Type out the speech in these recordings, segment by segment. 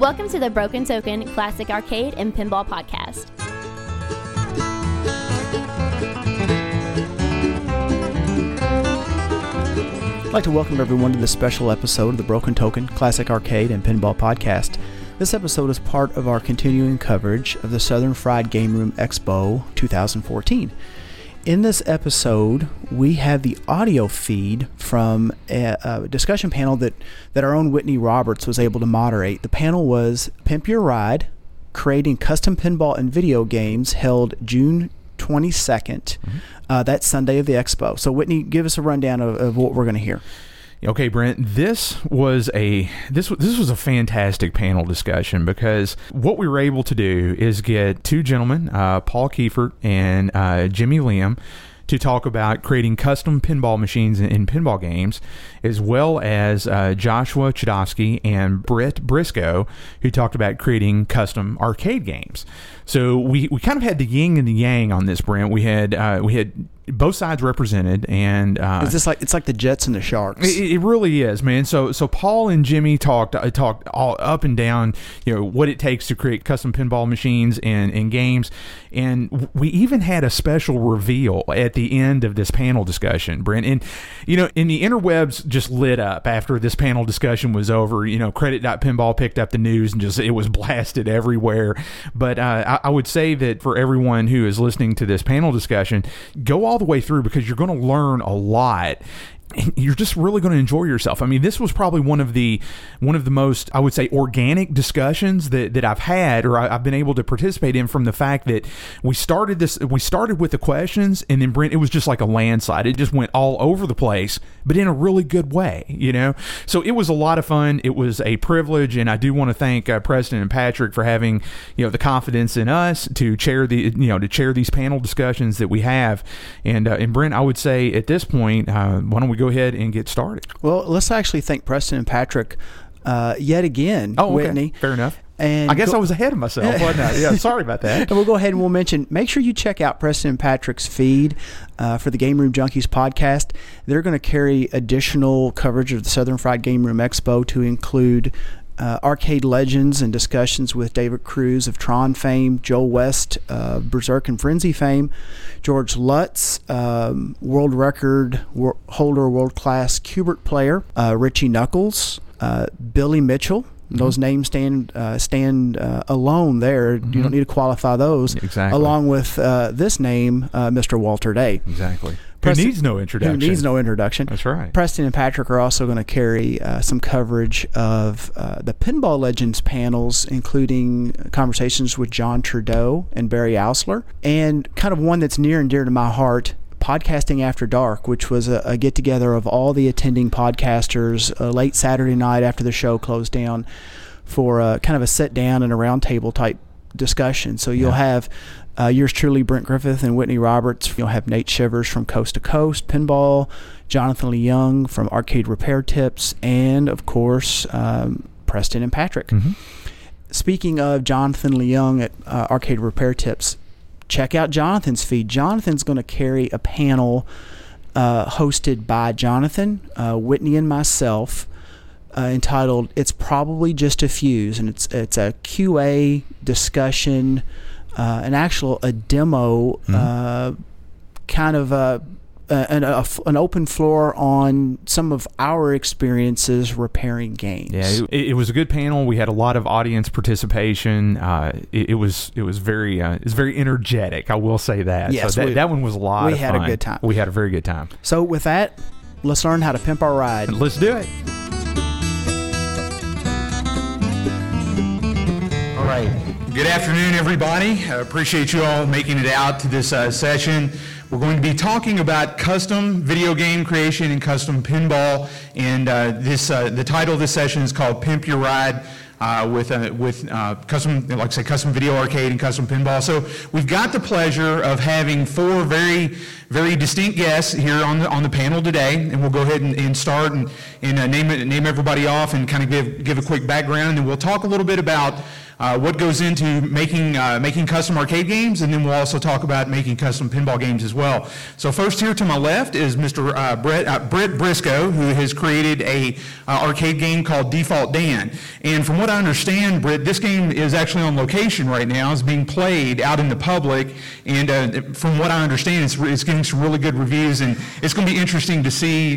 Welcome to the Broken Token Classic Arcade and Pinball Podcast. I'd like to welcome everyone to this special episode of the Broken Token Classic Arcade and Pinball Podcast. This episode is part of our continuing coverage of the Southern Fried Game Room Expo 2014. In this episode, we have the audio feed from a discussion panel that our own Whitney Roberts was able to moderate. The panel was Pimp Your Ride, Creating Custom Pinball and Video Games, held June 22nd, that Sunday of the Expo. So Whitney, give us a rundown of what we're going to hear. Okay, Brent, this was a fantastic panel discussion, because what we were able to do is get two gentlemen, Paul Kiefert and Jimmy Lim, to talk about creating custom pinball machines in pinball games, as well as Joshua Chodosky and Brett Briscoe, who talked about creating custom arcade games. So we kind of had the yin and the yang on this, Brent. We had both sides represented, and it's like the Jets and the Sharks. It really is, man. So Paul and Jimmy talked all up and down, you know, what it takes to create custom pinball machines and games, and we even had a special reveal at the end of this panel discussion, Brent. And you know, in the interwebs just lit up after this panel discussion was over. You know, Credit.Pinball picked up the news and just it was blasted everywhere. But I would say that for everyone who is listening to this panel discussion, go all the way through, because you're going to learn a lot. You're just really going to enjoy yourself. I mean, this was probably one of the most, I would say, organic discussions that I've had, or I've been able to participate in, from the fact that we started with the questions, and then, Brent, it was just like a landslide. It just went all over the place, but in a really good way, you know? So it was a lot of fun. It was a privilege, and I do want to thank Preston and Patrick for having, you know, the confidence in us to chair these panel discussions that we have. And Brent, I would say at this point, why don't we go ahead and get started? Well, let's actually thank Preston and Patrick yet again. Oh, okay. Whitney. Fair enough. And I guess I was ahead of myself, wasn't I? Yeah, sorry about that. And we'll go ahead and we'll mention, make sure you check out Preston and Patrick's feed for the Game Room Junkies podcast. They're going to carry additional coverage of the Southern Fried Game Room Expo to include arcade legends and discussions with David Cruz of Tron fame, Joel West, Berserk and Frenzy fame, George Lutz, world record holder, world-class Cubert player, Richie Knuckles, Billy Mitchell. Mm-hmm. Those names stand alone there. Mm-hmm. You don't need to qualify those. Exactly. Along with this name, Mr. Walter Day. Exactly. Preston, who needs no introduction. That's right. Preston and Patrick are also going to carry some coverage of the Pinball Legends panels, including conversations with John Trudeau and Barry Ousler, and kind of one that's near and dear to my heart, Podcasting After Dark, which was a get-together of all the attending podcasters late Saturday night after the show closed down for kind of a sit-down and a roundtable type discussion. So you'll have yours truly, Brent Griffith and Whitney Roberts. You'll have Nate Shivers from Coast to Coast Pinball, Jonathan Lee Young from Arcade Repair Tips, and, of course, Preston and Patrick. Mm-hmm. Speaking of Jonathan Lee Young at Arcade Repair Tips, check out Jonathan's feed. Jonathan's going to carry a panel hosted by Jonathan, Whitney, and myself, entitled "It's Probably Just a Fuse," and it's a QA discussion, a demo, mm-hmm. Kind of an open floor on some of our experiences repairing games. Yeah, it was a good panel. We had a lot of audience participation. It was very energetic, I will say that. Yes, so that one was a lot of fun. We had a good time. We had a very good time. So with that, let's learn how to pimp our ride. Let's do it. All right. Good afternoon, everybody. I appreciate you all making it out to this session. We're going to be talking about custom video game creation and custom pinball, and the title of this session is called "Pimp Your Ride" with custom, like I say, custom video arcade and custom pinball. So we've got the pleasure of having four very, very distinct guests here on the panel today, and we'll go ahead and start and name everybody off and kind of give a quick background, and we'll talk a little bit about what goes into making custom arcade games, and then we'll also talk about making custom pinball games as well. So first here to my left is Mr. Brett Briscoe, who has created a arcade game called Default Dan. And from what I understand, Brett, this game is actually on location right now. It's being played out in the public, and from what I understand, it's getting some really good reviews, and it's going to be interesting to see,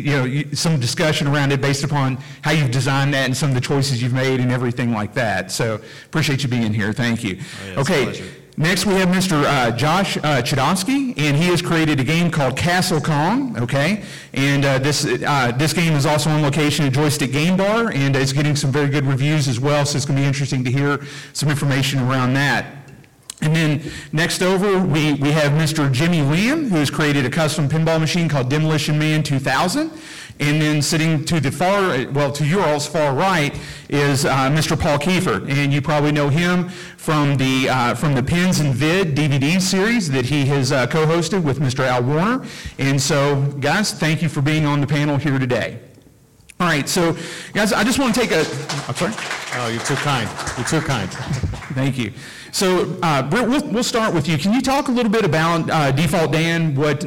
some discussion around it based upon how you've designed that and some of the choices you've made and everything like that. So appreciate you being here. Thank you. Oh, yeah, okay. Next, we have Mr. Josh Chodosky, and he has created a game called Castle Kong, okay? And this game is also on location at Joystick Game Bar, and it's getting some very good reviews as well, so it's going to be interesting to hear some information around that. And then next over, we have Mr. Jimmy Liam, who has created a custom pinball machine called Demolition Man 2000. And then sitting to the to your all's far right is Mr. Paul Kiefert, and you probably know him from the Pins and Vid DVD series that he has co-hosted with Mr. Al Warner. And so, guys, thank you for being on the panel here today. All right, so guys, I just want to take a. I'm sorry. Oh, you're too kind. You're too kind. Thank you. So, Brett, we'll start with you. Can you talk a little bit about Default Dan? What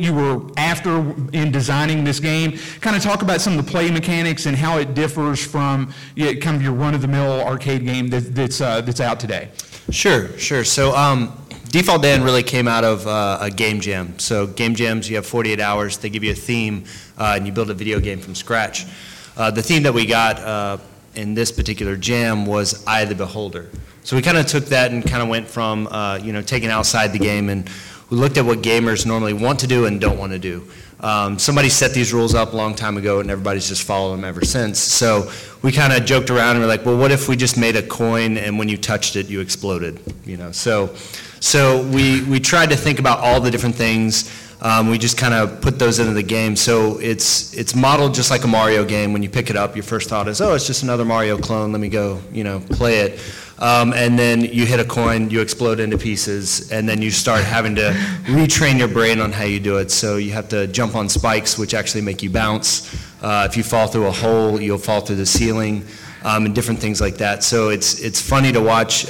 you were after in designing this game? Kind of talk about some of the play mechanics and how it differs from kind of your run-of-the-mill arcade game that's out today. Sure. So, Default Dan really came out of a game jam. So, game jams, you have 48 hours. They give you a theme, and you build a video game from scratch. The theme that we got in this particular jam was "Eye of the Beholder." So we kind of took that and kind of went from, taking outside the game, and we looked at what gamers normally want to do and don't want to do. Somebody set these rules up a long time ago, and everybody's just followed them ever since. So we kind of joked around and we're like, well, what if we just made a coin and when you touched it, you exploded? So we tried to think about all the different things. We just kind of put those into the game. So it's modeled just like a Mario game. When you pick it up, your first thought is, oh, it's just another Mario clone. Let me go, play it. And then you hit a coin, you explode into pieces, and then you start having to retrain your brain on how you do it. So you have to jump on spikes, which actually make you bounce. If you fall through a hole, you'll fall through the ceiling, and different things like that. So it's funny to watch,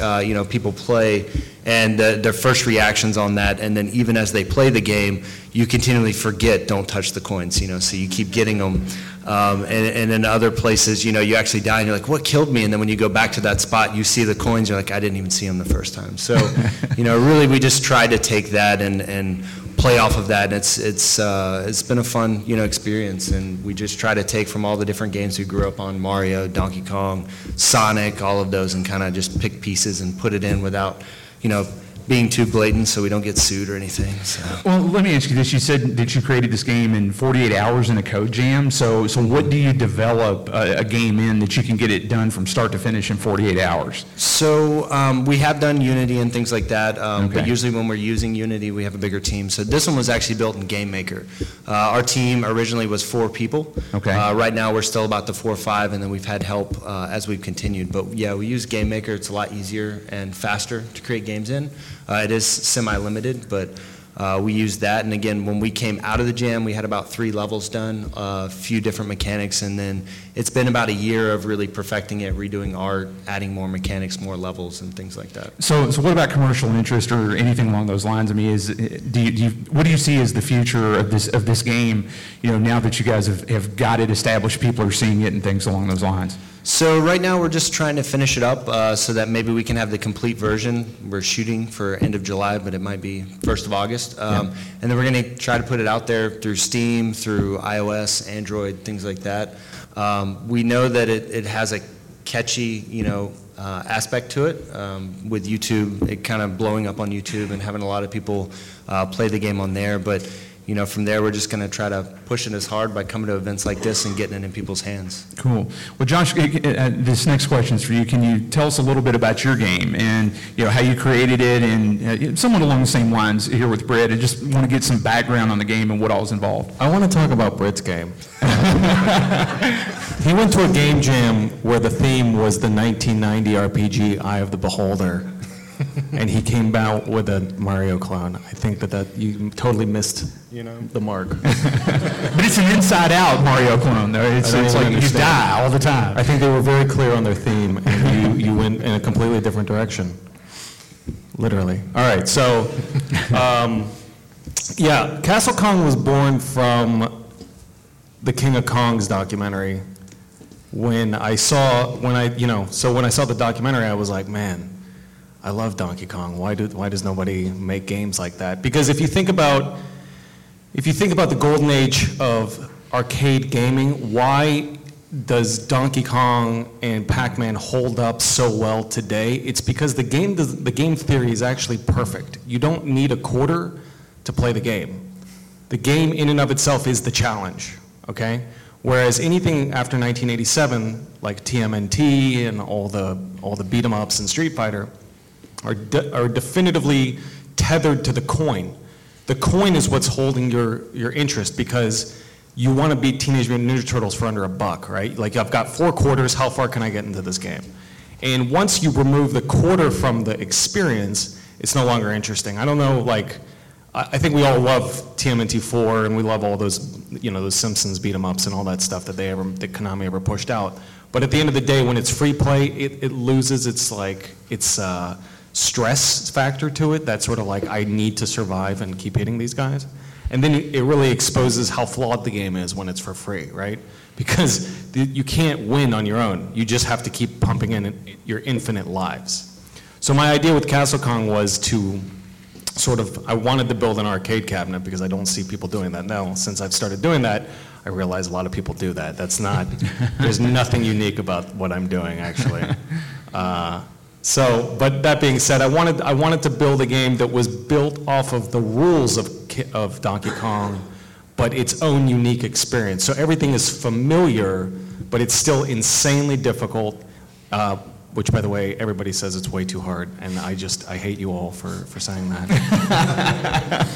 people play and their first reactions on that. And then even as they play the game, you continually forget, don't touch the coins, so you keep getting them. And in other places, you actually die and you're like, what killed me? And then when you go back to that spot, you see the coins, you're like, I didn't even see them the first time. So, really we just tried to take that and play off of that. And it's been a fun, experience. And we just try to take from all the different games we grew up on, Mario, Donkey Kong, Sonic, all of those, and kind of just pick pieces and put it in without, being too blatant, so we don't get sued or anything. So. Well, let me ask you this. You said that you created this game in 48 hours in a code jam. So what do you develop a game in that you can get it done from start to finish in 48 hours? So we have done Unity and things like that, but usually when we're using Unity, we have a bigger team. So this one was actually built in Game Maker. Our team originally was 4 people. Okay. Right now we're still about the 4 or 5, and then we've had help as we've continued. But yeah, we use Game Maker. It's a lot easier and faster to create games in. It is semi-limited, but we used that. And again, when we came out of the jam, we had about 3 levels done, a few different mechanics, and then it's been about a year of really perfecting it, redoing art, adding more mechanics, more levels, and things like that. So what about commercial interest or anything along those lines? I mean, what do you see as the future of this game? Now that you guys have got it established, people are seeing it and things along those lines. So right now we're just trying to finish it up so that maybe we can have the complete version. We're shooting for end of July, but it might be 1st of August. And then we're going to try to put it out there through Steam, through iOS, Android, things like that. We know that it has a catchy, aspect to it. With YouTube, it kind of blowing up on YouTube and having a lot of people play the game on there. But from there, we're just going to try to push it as hard by coming to events like this and getting it in people's hands. Cool. Well, Josh, this next question is for you. Can you tell us a little bit about your game and how you created it, and somewhat along the same lines here with Brett? I just want to get some background on the game and what all is involved. I want to talk about Brett's game. He went to a game jam where the theme was the 1990 RPG Eye of the Beholder. And he came out with a Mario clone. I think that you totally missed, the mark. But it's an inside-out Mario clone, though. It's like you die all the time. I think they were very clear on their theme, and you went in a completely different direction. Literally. All right, so yeah, Castle Kong was born from the King of Kong's documentary. When I saw the documentary, I was like, man, I love Donkey Kong. Why does nobody make games like that? Because if you think about the golden age of arcade gaming, why does Donkey Kong and Pac-Man hold up so well today? It's because the game theory is actually perfect. You don't need a quarter to play the game. The game in and of itself is the challenge, okay? Whereas anything after 1987, like TMNT and all the beat-em-ups and Street Fighter, are definitively tethered to the coin. The coin is what's holding your interest, because you want to beat Teenage Mutant Ninja Turtles for under $1, right? Like, I've got 4 quarters, how far can I get into this game? And once you remove the quarter from the experience, it's no longer interesting. I don't know, like, I think we all love TMNT 4 and we love all those, you know, those Simpsons beat-em-ups and all that stuff that Konami ever pushed out. But at the end of the day, when it's free play, it loses its stress factor to it. That's sort of like, I need to survive and keep hitting these guys. And then it really exposes how flawed the game is when it's for free, right? Because you can't win on your own. You just have to keep pumping in your infinite lives. So my idea with Castle Kong was to I wanted to build an arcade cabinet, because I don't see people doing that now. Since I've started doing that, I realize a lot of people do that. There's nothing unique about what I'm doing, actually. But that being said, I wanted to build a game that was built off of the rules of Donkey Kong, but its own unique experience. So everything is familiar, but it's still insanely difficult, which, by the way, everybody says it's way too hard, and I hate you all for saying that.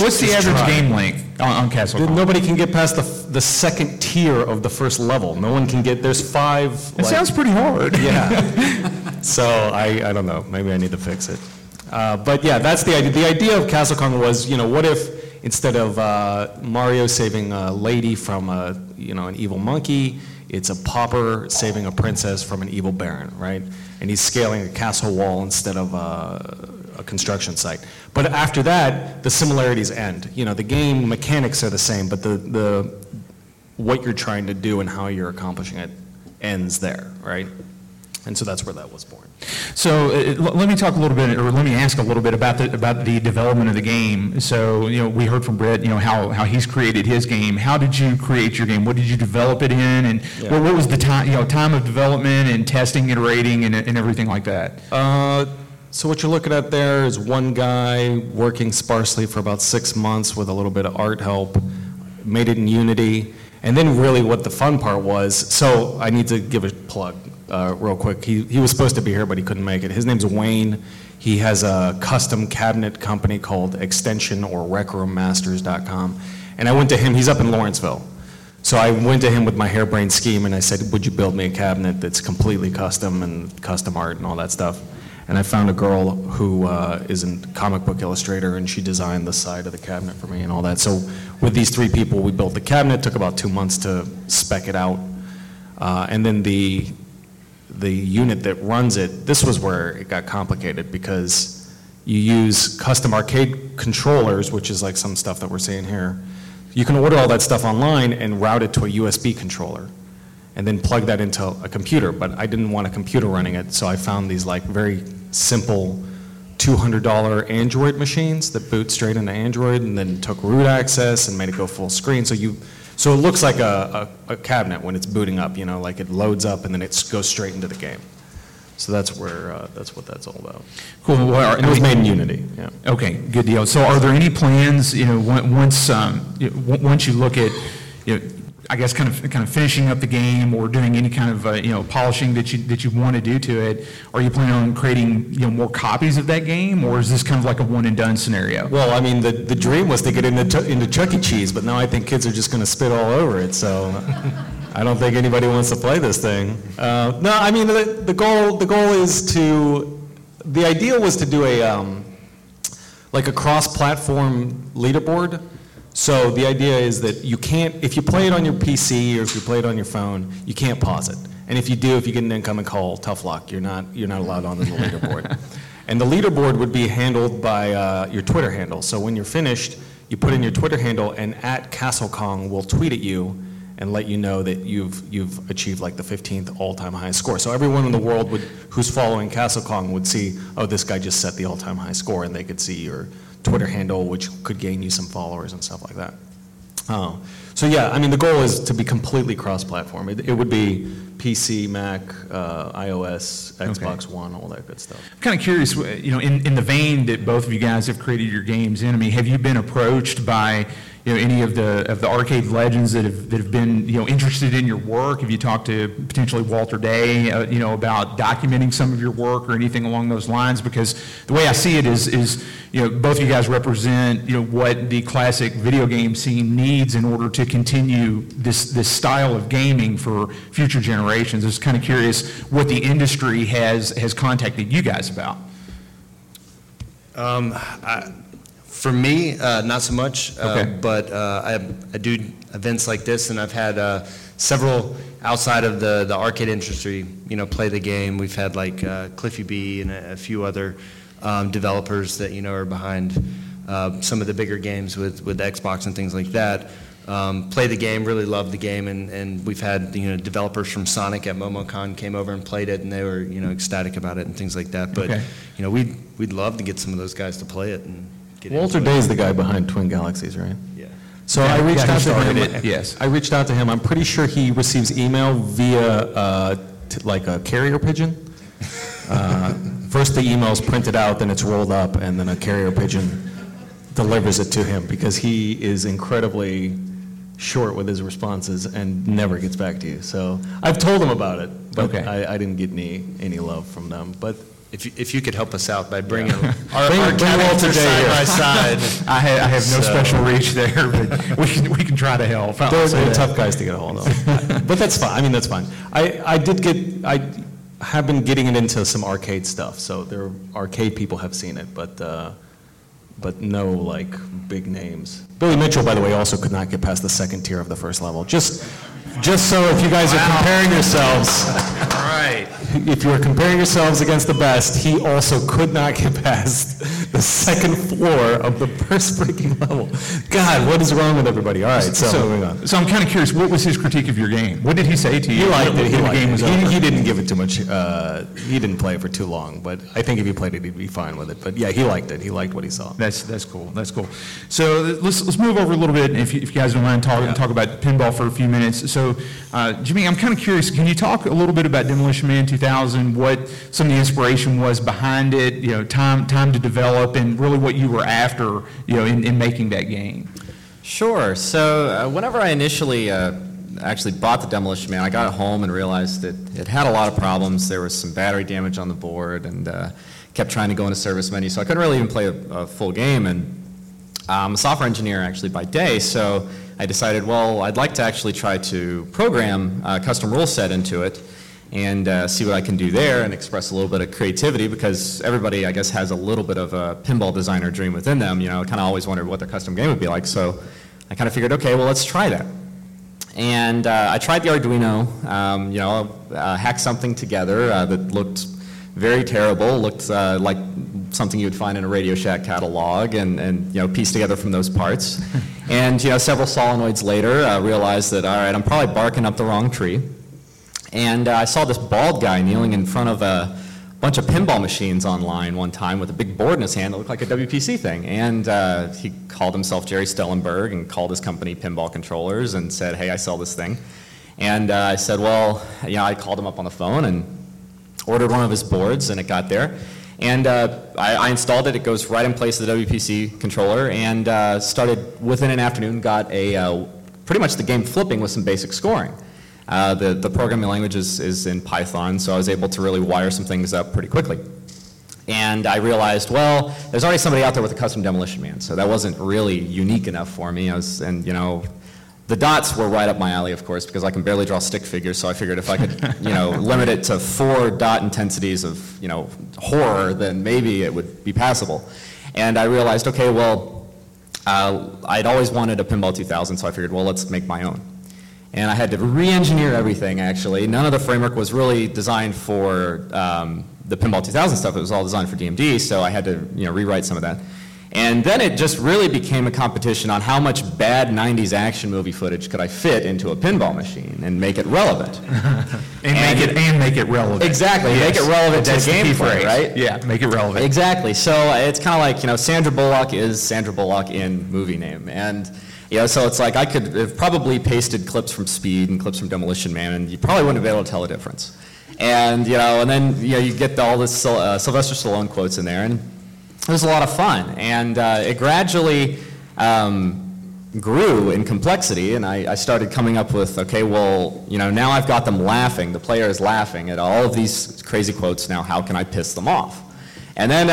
What's the average game length on Castle Kong? Nobody can get past the second tier of the first level. No one can get, there's 5. It sounds pretty hard. Yeah. So I don't know, maybe I need to fix it. But yeah, that's the idea. The idea of Castle Kong was, you know, what if instead of Mario saving a lady from an evil monkey, it's a pauper saving a princess from an evil baron, right? And he's scaling a castle wall instead of a construction site. But after that, the similarities end. You know, the game mechanics are the same, but the what you're trying to do and how you're accomplishing it ends there, right? And so that's where that was born. So let me ask a little bit about the development of the game. So, you know, we heard from Brett, you know, how he's created his game. How did you create your game? What did you develop it in? And yeah, what was the time of development and testing, iterating, and everything like that? So what you're looking at there is one guy working sparsely for about 6 months with a little bit of art help, made it in Unity. And then really what the fun part was, so I need to give a plug real quick. He was supposed to be here, but he couldn't make it. His name's Wayne. He has a custom cabinet company called Extension or RecRoomMasters.com. And I went to him, he's up in Lawrenceville. So I went to him with my harebrained scheme and I said, would you build me a cabinet that's completely custom and custom art and all that stuff? And I found a girl who is a comic book illustrator, and she designed the side of the cabinet for me and all that. So with these 3 people, we built the cabinet. It took about 2 months to spec it out. And then the unit that runs it, this was where it got complicated, because you use custom arcade controllers, which is like some stuff that we're seeing here. You can order all that stuff online and route it to a USB controller and then plug that into a computer. But I didn't want a computer running it, so I found these like very simple $200 Android machines that boot straight into Android and then took root access and made it go full screen. So it looks like a cabinet when it's booting up, you know, like it loads up and then it goes straight into the game. So that's what that's all about. Cool. Well, and it was made in Unity. Yeah. Okay, good deal. So are there any plans, you know, once you look at, you know, I guess kind of finishing up the game or doing any kind of polishing that you want to do to it? Are you planning on creating, you know, more copies of that game, or is this kind of like a one and done scenario? Well, I mean, the dream was to get into Chuck E. Cheese, but now I think kids are just going to spit all over it. So I don't think anybody wants to play this thing. No, I mean the goal is to, the idea was to do a like a cross-platform leaderboard. So the idea is that you can't, if you play it on your PC or if you play it on your phone, you can't pause it. And if you do, if you get an incoming call, tough luck. You're not allowed on the leaderboard. And the leaderboard would be handled by your Twitter handle. So when you're finished, you put in your Twitter handle, and @CastleKong will tweet at you and let you know that you've achieved like the 15th all-time highest score. So everyone in the world who's following Castle Kong would see, oh, this guy just set the all-time high score, and they could see your Twitter handle, which could gain you some followers and stuff like that. So yeah, I mean, the goal is to be completely cross-platform. It would be PC, Mac, iOS, Xbox One, all that good stuff. I'm kind of curious, in the vein that both of you guys have created your games in, I mean, have you been approached by any of the arcade legends that have been interested in your work? Have you talked to potentially Walter Day about documenting some of your work or anything along those lines? Because the way I see it is both of you guys represent what the classic video game scene needs in order to continue this style of gaming for future generations. I was kind of curious what the industry has contacted you guys about. For me, not so much, but I do events like this, and I've had several outside of the arcade industry, play the game. We've had like Cliffy B and a few other developers that are behind some of the bigger games with Xbox and things like that. Play the game, really love the game, and we've had developers from Sonic at MomoCon came over and played it, and they were ecstatic about it and things like that. But we'd love to get some of those guys to play it. And Walter Day's the guy behind Twin Galaxies, right? Yeah. So I reached out to him. Yes. I reached out to him. I'm pretty sure he receives email via like a carrier pigeon. First the email's printed out, then it's rolled up, and then a carrier pigeon delivers it to him because he is incredibly short with his responses and never gets back to you. So I've told him about it, but I didn't get any love from them. But If you could help us out by bringing our characters side by side. I have no special reach there, but we can try to help. They're tough guys to get a hold of. But that's fine. I mean, that's fine. I have been getting it into some arcade stuff, so there arcade people have seen it, but no like big names. Billy Mitchell, by the way, also could not get past the second tier of the first level. Just so if you guys are comparing yourselves, if you are comparing yourselves against the best, he also could not get past the second floor of the first freaking level. God, what is wrong with everybody? All right, so moving on. So I'm kind of curious, what was his critique of your game? What did he say to you? He liked it. He didn't give it too much. He didn't play it for too long, but I think if he played it, he'd be fine with it. But yeah, he liked it. He liked what he saw. That's cool. So let's move over a little bit, if you guys don't mind, talk about pinball for a few minutes. So Jimmy, I'm kind of curious, can you talk a little bit about Demolition Man 2000, what some of the inspiration was behind it, time to develop, and really what you were after, in making that game? Sure. So whenever I initially actually bought the Demolition Man, I got it home and realized that it had a lot of problems. There was some battery damage on the board, and kept trying to go into service menu, so I couldn't really even play a full game. And I'm a software engineer, actually, by day, so I decided, well, I'd like to actually try to program a custom rule set into it and see what I can do there and express a little bit of creativity, because everybody, I guess, has a little bit of a pinball designer dream within them. I kind of always wondered what their custom game would be like, so I kind of figured, okay, well, let's try that. And I tried the Arduino, hacked something together that looked very terrible, looked like something you would find in a Radio Shack catalog, and pieced together from those parts. And several solenoids later, I realized that, all right, I'm probably barking up the wrong tree. And I saw this bald guy kneeling in front of a bunch of pinball machines online one time with a big board in his hand that looked like a WPC thing. And he called himself Jerry Stellenberg and called his company Pinball Controllers and said, hey, I sell this thing. And I said, well, I called him up on the phone and ordered one of his boards, and it got there. And I installed it. It goes right in place of the WPC controller, and started within an afternoon, got a pretty much the game flipping with some basic scoring. The programming language is in Python, so I was able to really wire some things up pretty quickly. And I realized, well, there's already somebody out there with a custom Demolition Man, so that wasn't really unique enough for me. The dots were right up my alley, of course, because I can barely draw stick figures, so I figured if I could, limit it to 4 dot intensities of, horror, then maybe it would be passable. And I realized, okay, well, I'd always wanted a Pinball 2000, so I figured, well, let's make my own. And I had to re-engineer everything, actually. None of the framework was really designed for the Pinball 2000 stuff. It was all designed for DMD, so I had to rewrite some of that. And then it just really became a competition on how much bad 90s action movie footage could I fit into a pinball machine and make it relevant. and make it relevant. Exactly, yes. Make it relevant to the gameplay, right? Yeah, make it relevant. Exactly. So it's kind of like, Sandra Bullock is Sandra Bullock in movie name. And so it's like I could have probably pasted clips from Speed and clips from Demolition Man, and you probably wouldn't have been able to tell the difference. And then you get all this Sylvester Stallone quotes in there, and it was a lot of fun, and it gradually grew in complexity, and I started coming up with, okay, well, now I've got them laughing, the player is laughing at all of these crazy quotes, now how can I piss them off? And then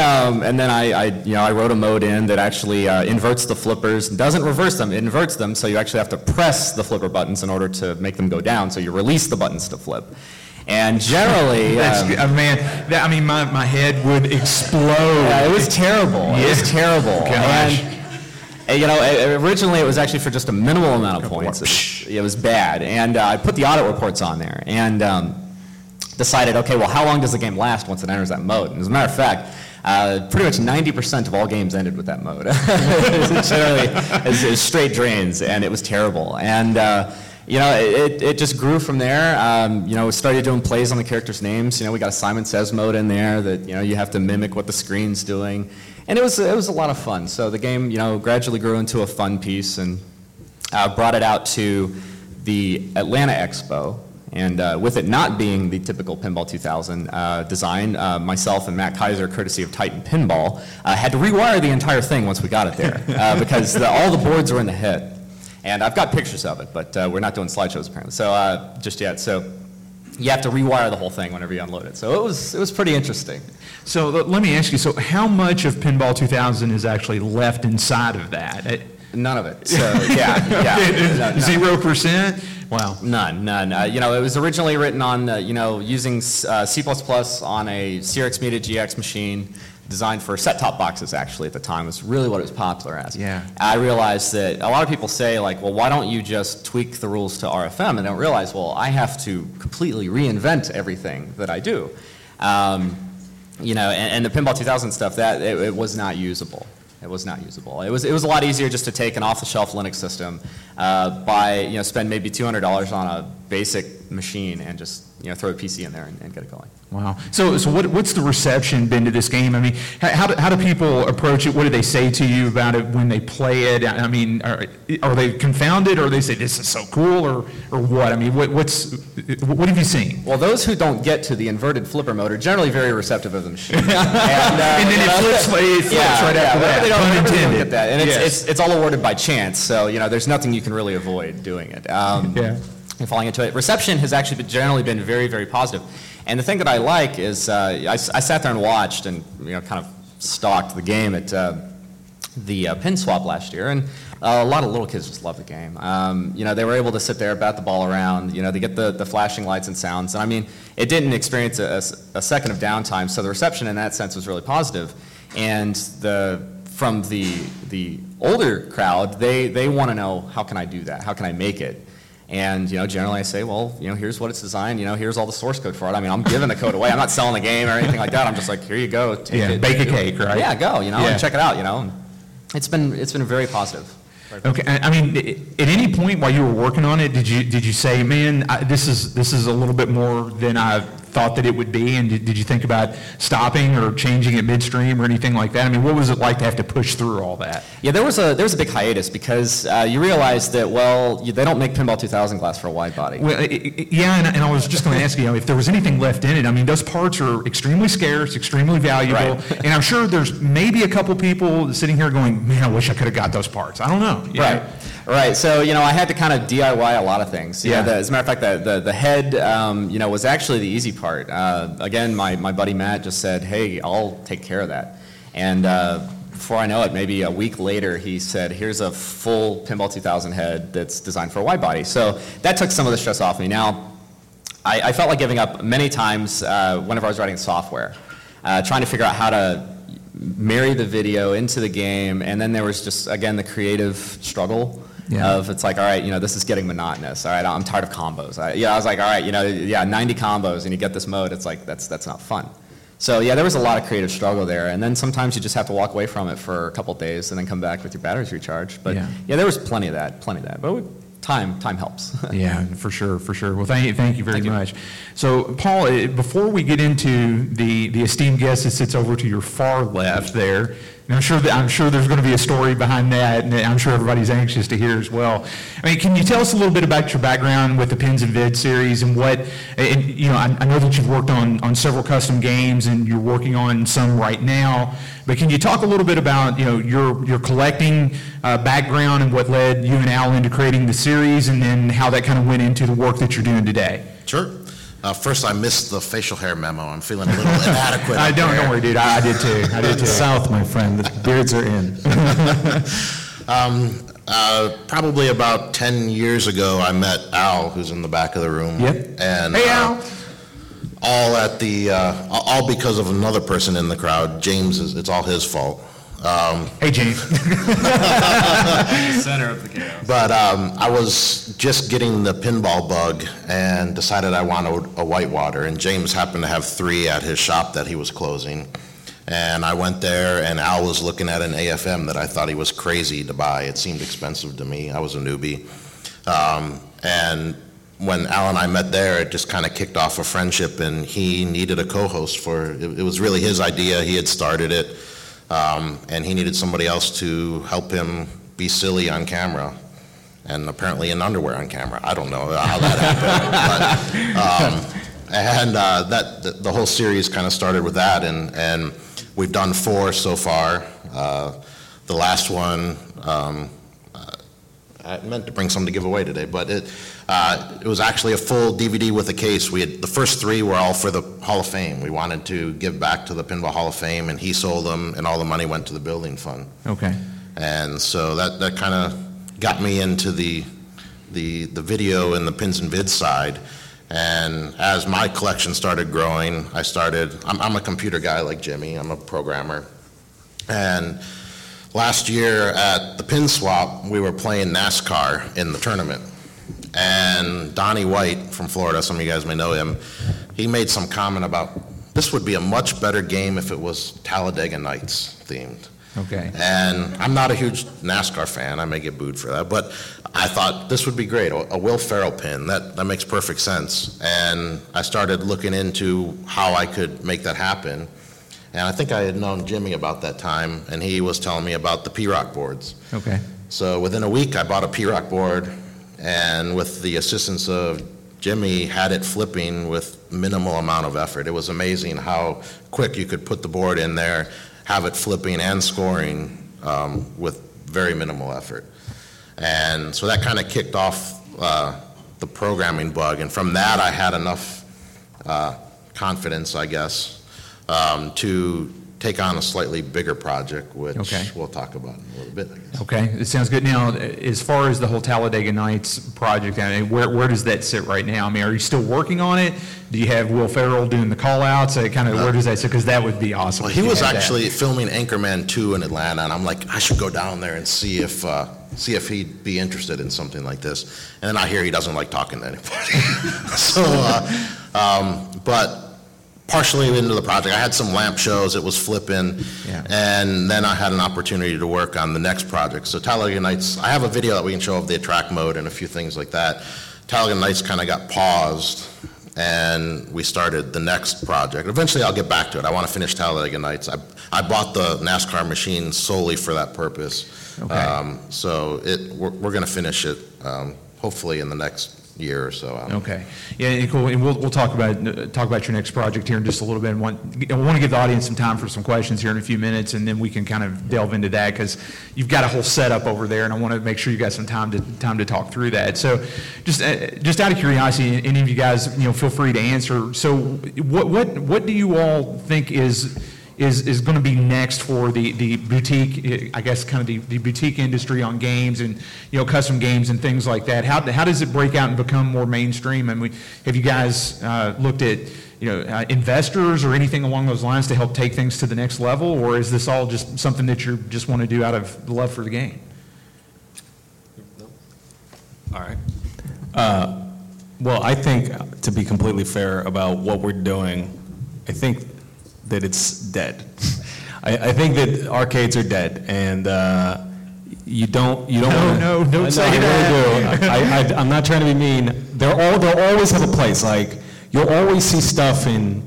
I wrote a mode in that actually inverts the flippers, doesn't reverse them, it inverts them, so you actually have to press the flipper buttons in order to make them go down, so you release the buttons to flip. And generally, my head would explode. Yeah, it was terrible. Yeah. It was terrible. Gosh. And originally it was actually for just a minimal amount of points. It was bad. And I put the audit reports on there and decided, okay, well, how long does the game last once it enters that mode? And as a matter of fact, pretty much 90% of all games ended with that mode. It was straight drains, and it was terrible. And it just grew from there. We started doing plays on the characters' names. We got a Simon Says mode in there that you have to mimic what the screen's doing, and it was a lot of fun. So the game gradually grew into a fun piece, and brought it out to the Atlanta Expo. And with it not being the typical Pinball 2000 design, myself and Matt Kaiser, courtesy of Titan Pinball, had to rewire the entire thing once we got it there because all the boards were in the head. And I've got pictures of it, but we're not doing slideshows apparently. So just yet. So you have to rewire the whole thing whenever you unload it. So it was pretty interesting. So let me ask you. So how much of Pinball 2000 is actually left inside of that? None of it. So yeah. 0%. Wow. None. It was originally written on using C++ on a CRX Media GX machine. Designed for set-top boxes, actually, at the time was really what it was popular as. Yeah. I realized that a lot of people say, like, well, why don't you just tweak the rules to RFM? And don't realize, well, I have to completely reinvent everything that I do. And the Pinball 2000 stuff, that it was not usable. It was not usable. It was a lot easier just to take an off-the-shelf Linux system, spend maybe $200 on a basic machine and just throw a PC in there and get it going. Wow. So what's the reception been to this game? I mean, how do people approach it? What do they say to you about it when they play it? I mean, are they confounded, or they say this is so cool, or what? I mean, what have you seen? Well, those who don't get to the inverted flipper mode are generally very receptive of the machine. And then it flips right after that. They don't get that. And it's all awarded by chance. So there's nothing you can really avoid doing it. And falling into it. Reception has actually generally been very, very positive. And the thing that I like is I sat there and watched and kind of stalked the game at the pin swap last year, and a lot of little kids just love the game. They were able to sit there, bat the ball around, they get the flashing lights and sounds. And I mean, it didn't experience a second of downtime, so the reception in that sense was really positive. And from the older crowd, they want to know, how can I do that? How can I make it? And generally I say, well, here's what it's designed. Here's all the source code for it. I mean, I'm giving the code away. I'm not selling the game or anything like that. I'm just like, here you go. Take it. Bake a cake, right? Yeah, go. And check it out. It's been very positive. Okay. I mean, at any point while you were working on it, did you say, man, this is a little bit more than I thought that it would be? And did you think about stopping or changing it midstream or anything like that? I mean, what was it like to have to push through all that? Yeah, there was a big hiatus because you realized that, well, they don't make Pinball 2000 glass for a wide body. Well, and I was just going to ask you if there was anything left in it. I mean, those parts are extremely scarce, extremely valuable, right. And I'm sure there's maybe a couple people sitting here going, man, I wish I could have got those parts. I don't know. Yeah. Right. So, I had to kind of DIY a lot of things. Yeah. As a matter of fact, the head, was actually the easy part. Again, my buddy Matt just said, hey, I'll take care of that. And before I know it, maybe a week later, he said, here's a full Pinball 2000 head that's designed for a wide body. So that took some of the stress off me. Now, I felt like giving up many times whenever I was writing software, trying to figure out how to marry the video into the game. And then there was just, again, the creative struggle of, it's like, all right, you know, this is getting monotonous. All right, I'm tired of combos. I was like, all right, you know, 90 combos and you get this mode. It's like, that's not fun. So yeah, there was a lot of creative struggle there. And then sometimes you just have to walk away from it for a couple of days and then come back with your batteries recharged. But yeah, there was plenty of that. But Time helps. Yeah, for sure. Well, thank you very much. So, Paul, before we get into the esteemed guest that sits over to your far left there, and I'm sure there's going to be a story behind that, and I'm sure everybody's anxious to hear as well. I mean, can you tell us a little bit about your background with the Pins and Vid series and I know that you've worked on several custom games and you're working on some right now, but can you talk a little bit about, you know, your collecting background and what led you and Al into creating the series, and then how that kind of went into the work that you're doing today? Sure. First, I missed the facial hair memo. I'm feeling a little inadequate. Don't worry, dude. I did too. South, my friend. The beards are in. Probably about 10 years ago, I met Al, who's in the back of the room. Yep. And, hey, Al. All because of another person in the crowd. James, it's all his fault. Hey, James. Center of the chaos. But I was just getting the pinball bug and decided I wanted a whitewater. And James happened to have 3 at his shop that he was closing. And I went there, and Al was looking at an AFM that I thought he was crazy to buy. It seemed expensive to me. I was a newbie. And when Al and I met there, it just kind of kicked off a friendship, and he needed a co-host it was really his idea. He had started it. And he needed somebody else to help him be silly on camera, and apparently in underwear on camera. I don't know how that happened. But, the whole series kind of started with that, and we've done 4 so far. The last one, I meant to bring some to give away today, but it was actually a full DVD with a case. The first 3 were all for the Hall of Fame. We wanted to give back to the Pinball Hall of Fame, and he sold them, and all the money went to the building fund. Okay. And so that kind of got me into the video and the Pins and Vids side. And as my collection started growing, I'm a computer guy like Jimmy. I'm a programmer. And last year at the Pin Swap, we were playing NASCAR in the tournament. And Donnie White from Florida, some of you guys may know him, he made some comment about, this would be a much better game if it was Talladega Nights themed. Okay. And I'm not a huge NASCAR fan. I may get booed for that. But I thought this would be great, a Will Ferrell pin. That makes perfect sense. And I started looking into how I could make that happen. And I think I had known Jimmy about that time, and he was telling me about the P-Rock boards. Okay. So within a week, I bought a P-Rock board, and with the assistance of Jimmy, had it flipping with minimal amount of effort. It was amazing how quick you could put the board in there, have it flipping and scoring with very minimal effort. And so that kind of kicked off the programming bug, and from that I had enough confidence, I guess, to take on a slightly bigger project, which we'll talk about in a little bit, I guess. Okay, it sounds good. Now, as far as the whole Talladega Nights project, I mean, where does that sit right now? I mean, are you still working on it? Do you have Will Ferrell doing the call-outs? Where does that sit? Because that would be awesome. Well, he was actually filming Anchorman 2 in Atlanta, and I'm like, I should go down there and see if he'd be interested in something like this. And then I hear he doesn't like talking to anybody. But partially into the project. I had some lamp shows, it was flipping, and then I had an opportunity to work on the next project. So Talladega Nights, I have a video that we can show of the attract mode and a few things like that. Talladega Nights kind of got paused, and we started the next project. Eventually I'll get back to it. I want to finish Talladega Nights. I bought the NASCAR machine solely for that purpose. Okay. We're going to finish it hopefully in the next year or so out. Okay. Yeah, cool. And we'll talk about your next project here in just a little bit. And I want to give the audience some time for some questions here in a few minutes, and then we can kind of delve into that, because you've got a whole setup over there, and I want to make sure you got some time to talk through that. So, just out of curiosity, any of you guys, you know, feel free to answer. So, what do you all think is is going to be next for the boutique, I guess, kind of the boutique industry on games and, you know, custom games and things like that? How does it break out and become more mainstream? And have you guys looked at, you know, investors or anything along those lines to help take things to the next level? Or is this all just something that you just want to do out of love for the game? All right. Well, I think, to be completely fair about what we're doing, I think that it's dead. I think that arcades are dead, and you don't. No, don't say that. Really do. I'm not trying to be mean. They'll always have a place. Like, you'll always see stuff in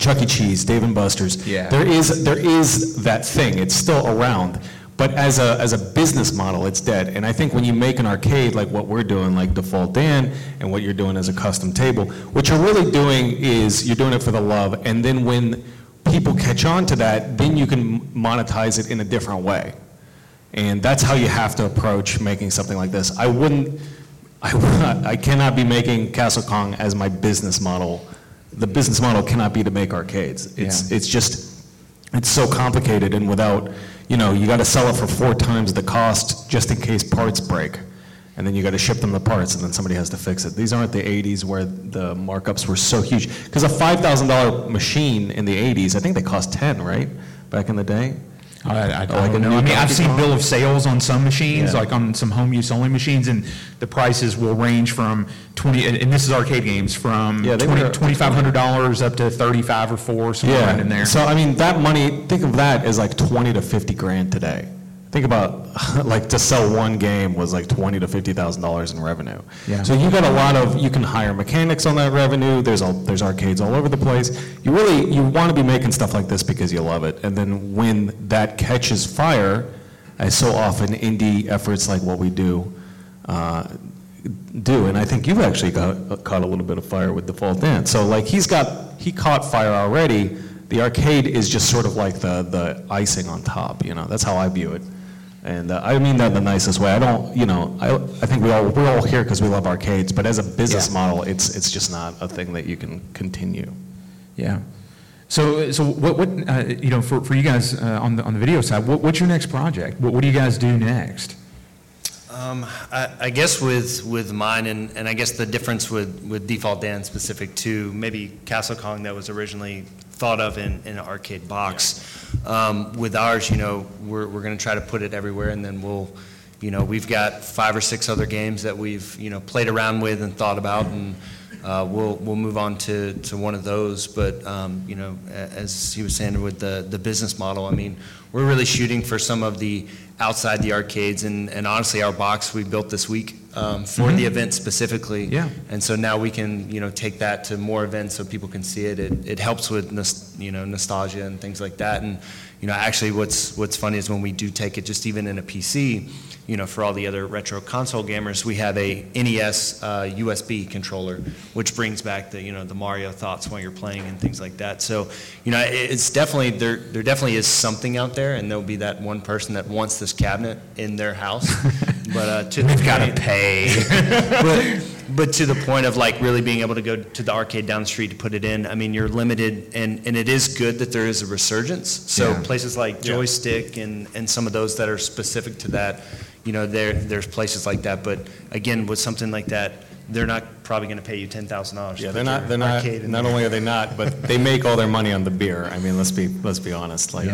Chuck E. Cheese, Dave & Buster's. Yeah. There is that thing. It's still around. But as a business model, it's dead. And I think when you make an arcade like what we're doing, like Default Dan, and what you're doing as a custom table, what you're really doing is you're doing it for the love. And then when people catch on to that, then you can monetize it in a different way. And that's how you have to approach making something like this. I cannot be making Castle Kong as my business model. The business model cannot be to make arcades. It's so complicated, and without, you know, you got to sell it for 4 times the cost just in case parts break, and then you got to ship them the parts, and then somebody has to fix it. These aren't the 80s where the markups were so huge. Because a $5,000 machine in the 80s, I think they cost 10, right? Back in the day. I don't know. I mean, I've seen bill of sales on some machines, like on some home use only machines, and the prices will range from $20, and this is arcade games, from $2,500 up to $3,500 or $4,000, somewhere right in there. So I mean, that money, think of that as like $20,000 to $50,000 today. Think about, like, to sell one game was like $20,000 to $50,000 in revenue. Yeah. So you got a lot of, you can hire mechanics on that revenue. There's arcades all over the place. You want to be making stuff like this because you love it. And then when that catches fire, as so often indie efforts like what we do do. And I think you've actually caught a little bit of fire with Default Dan. So like he caught fire already. The arcade is just sort of like the icing on top. You know, that's how I view it. And I mean that in the nicest way. I don't, you know, I think we're all here because we love arcades, but as a business model, it's just not a thing that you can continue. Yeah. So what you know, for you guys on the video side, what's your next project? What do you guys do next? I guess with mine, and I guess the difference with Default Dan specific to maybe Castle Kong that was originally thought of in an arcade box. Yeah. With ours, you know, we're going to try to put it everywhere, and then we'll, you know, we've got 5 or 6 other games that we've, you know, played around with and thought about, and we'll move on to one of those. But you know, as he was saying with the business model, I mean, we're really shooting for some of the outside the arcades, and honestly, our box we built this week for the event specifically. Yeah. And so now we can, you know, take that to more events so people can see it. It helps with nostalgia and things like that. And you know, actually, what's funny is when we do take it, just even in a PC, you know, for all the other retro console gamers, we have a NES USB controller, which brings back the, you know, the Mario thoughts while you're playing and things like that. So you know, it's definitely there definitely is something out there, and there'll be that one person that wants this cabinet in their house, but they've got to pay. but to the point of like really being able to go to the arcade down the street to put it in, I mean, you're limited, and it is good that there is a resurgence. So places like Joystick and some of those that are specific to that, you know, there's places like that. But again, with something like that, they're not probably going to pay you $10,000. Yeah, they're not. Not only are they not, but they make all their money on the beer. I mean, let's be honest. Like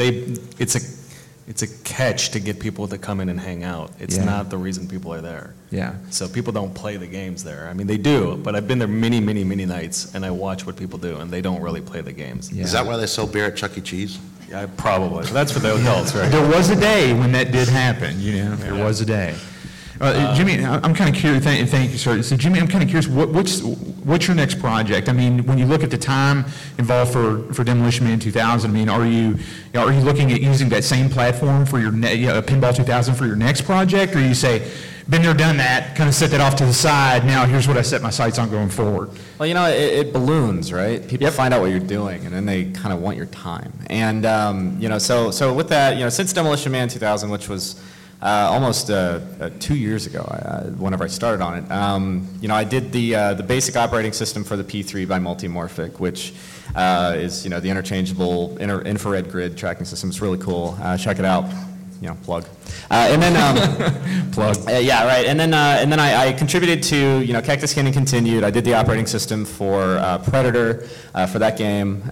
It's a catch to get people to come in and hang out. It's not the reason people are there. Yeah. So people don't play the games there. I mean, they do, but I've been there many, many, many nights, and I watch what people do, and they don't really play the games. Yeah. Is that why they sell beer at Chuck E. Cheese? Yeah, probably. That's for the adults, right? There was a day when that did happen. You know, there was a day. Jimmy, I'm kind of curious. Thank you, sir. So, Jimmy, I'm kind of curious. What's your next project? I mean, when you look at the time involved for Demolition Man 2000, I mean, are you looking at using that same platform for your Pinball 2000 for your next project, or you say, been there, done that, kind of set that off to the side. Now, here's what I set my sights on going forward. Well, you know, it balloons, right? People find out what you're doing, and then they kind of want your time. And you know, so with that, you know, since Demolition Man 2000, which was almost 2 years ago, whenever I started on it. I did the basic operating system for the P3 by Multimorphic, which is the interchangeable infrared grid tracking system. It's really cool. Check it out. Plug. And then plug. Yeah, right. And then I contributed to Cactus Canyon Continued. I did the operating system for Predator for that game.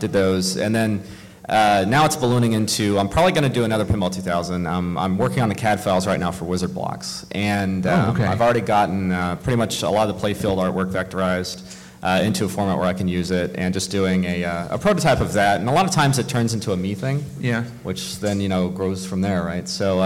Did those, and then. Now it's ballooning into, I'm probably going to do another Pinball 2000. I'm working on the CAD files right now for Wizard Blocks. And okay. I've already gotten pretty much a lot of the playfield artwork vectorized into a format where I can use it, and just doing a prototype of that. And a lot of times it turns into a me thing, yeah. Which then grows from there, right? So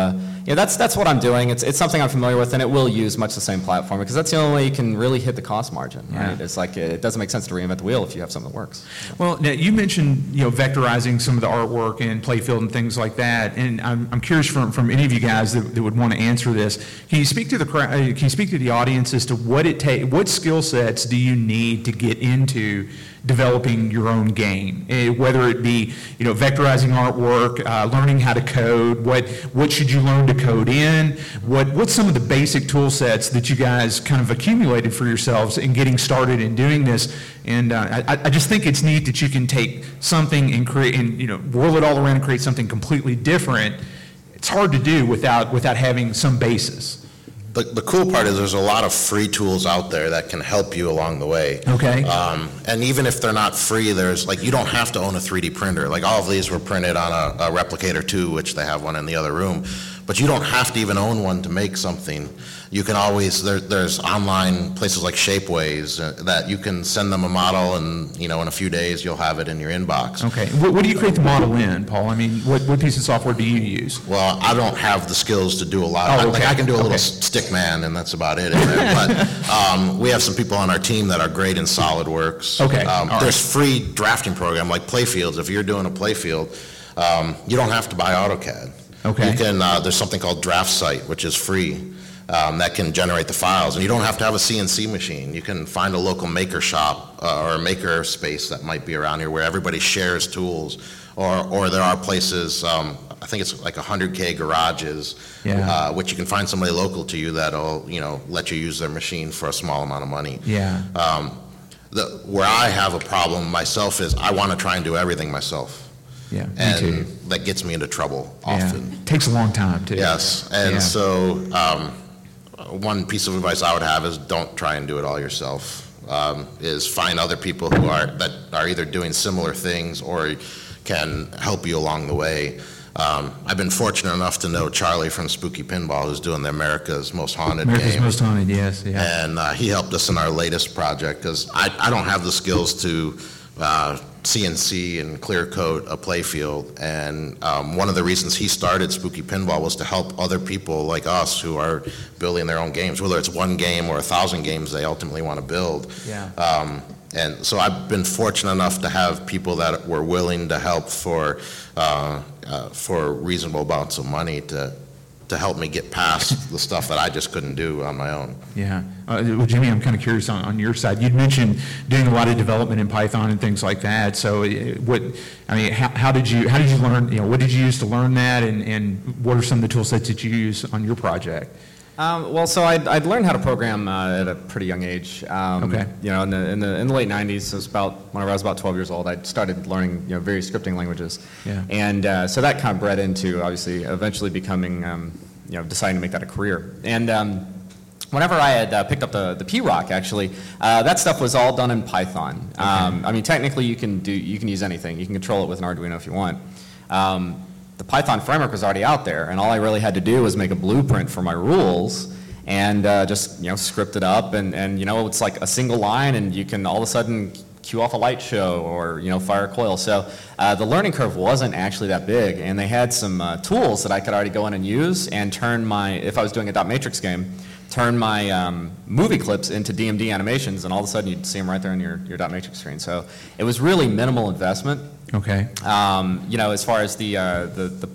that's what I'm doing. It's something I'm familiar with, and it will use much the same platform, because that's the only way you can really hit the cost margin, right? Yeah. It's like it doesn't make sense to reinvent the wheel if you have something that works. Well, now you mentioned vectorizing some of the artwork and playfield and things like that, and I'm curious from any of you guys that would want to answer this. Can you speak to the audience as to what skill sets do you need to get into developing your own game, whether it be vectorizing artwork, learning how to code, what should you learn to code in, what's some of the basic tool sets that you guys kind of accumulated for yourselves in getting started in doing this? And I just think it's neat that you can take something and whirl it all around and create something completely different. It's hard to do without having some basis. The cool part is there's a lot of free tools out there that can help you along the way. Okay. And even if they're not free, there's you don't have to own a 3D printer. All of these were printed on a Replicator 2, which they have one in the other room. But you don't have to even own one to make something. You can always, there's online places like Shapeways that you can send them a model, and in a few days you'll have it in your inbox. Okay. What do you create the model in, Paul? I mean, what piece of software do you use? Well, I don't have the skills to do a lot. Oh, okay. I can do a little stick man, and that's about it. But we have some people on our team that are great in SolidWorks. Okay. There's free drafting program like Playfields. If you're doing a Playfield, you don't have to buy AutoCAD. Okay. You can, there's something called DraftSite, which is free, that can generate the files. And you don't have to have a CNC machine. You can find a local maker shop or a maker space that might be around here where everybody shares tools. Or there are places, I think it's 100K garages, yeah. Which you can find somebody local to you that'll, let you use their machine for a small amount of money. Yeah. Where I have a problem myself is I want to try and do everything myself. Yeah, and me too. That gets me into trouble often. Yeah. Takes a long time too. Yes, and yeah. So one piece of advice I would have is don't try and do it all yourself. Is find other people who are either doing similar things or can help you along the way. I've been fortunate enough to know Charlie from Spooky Pinball, who's doing the America's Most Haunted game. Most Haunted, yes. Yeah. And he helped us in our latest project because I don't have the skills to. CNC and clear coat a playfield, and one of the reasons he started Spooky Pinball was to help other people like us who are building their own games, whether it's one game or 1,000 games they ultimately want to build. Yeah. And so I've been fortunate enough to have people that were willing to help for reasonable amounts of money to help me get past the stuff that I just couldn't do on my own. Yeah. Well, Jimmy, I'm kind of curious on your side. You'd mentioned doing a lot of development in Python and things like that. So, how did you learn? What did you use to learn that, and what are some of the tool sets that you use on your project? So I'd learned how to program at a pretty young age. Okay. In the late '90s, it was about when I was about 12 years old. I started learning various scripting languages. Yeah. And so that kind of bred into obviously eventually becoming deciding to make that a career. And whenever I had picked up the PROC, actually, that stuff was all done in Python. Okay. Technically you can use anything. You can control it with an Arduino if you want. The Python framework was already out there, and all I really had to do was make a blueprint for my rules and just script it up, and it's like a single line, and you can all of a sudden cue off a light show or fire a coil. So the learning curve wasn't actually that big, and they had some tools that I could already go in and use and turn my, if I was doing a dot matrix game, turn my movie clips into DMD animations, and all of a sudden you'd see them right there on your dot matrix screen. So it was really minimal investment. Okay. As far as the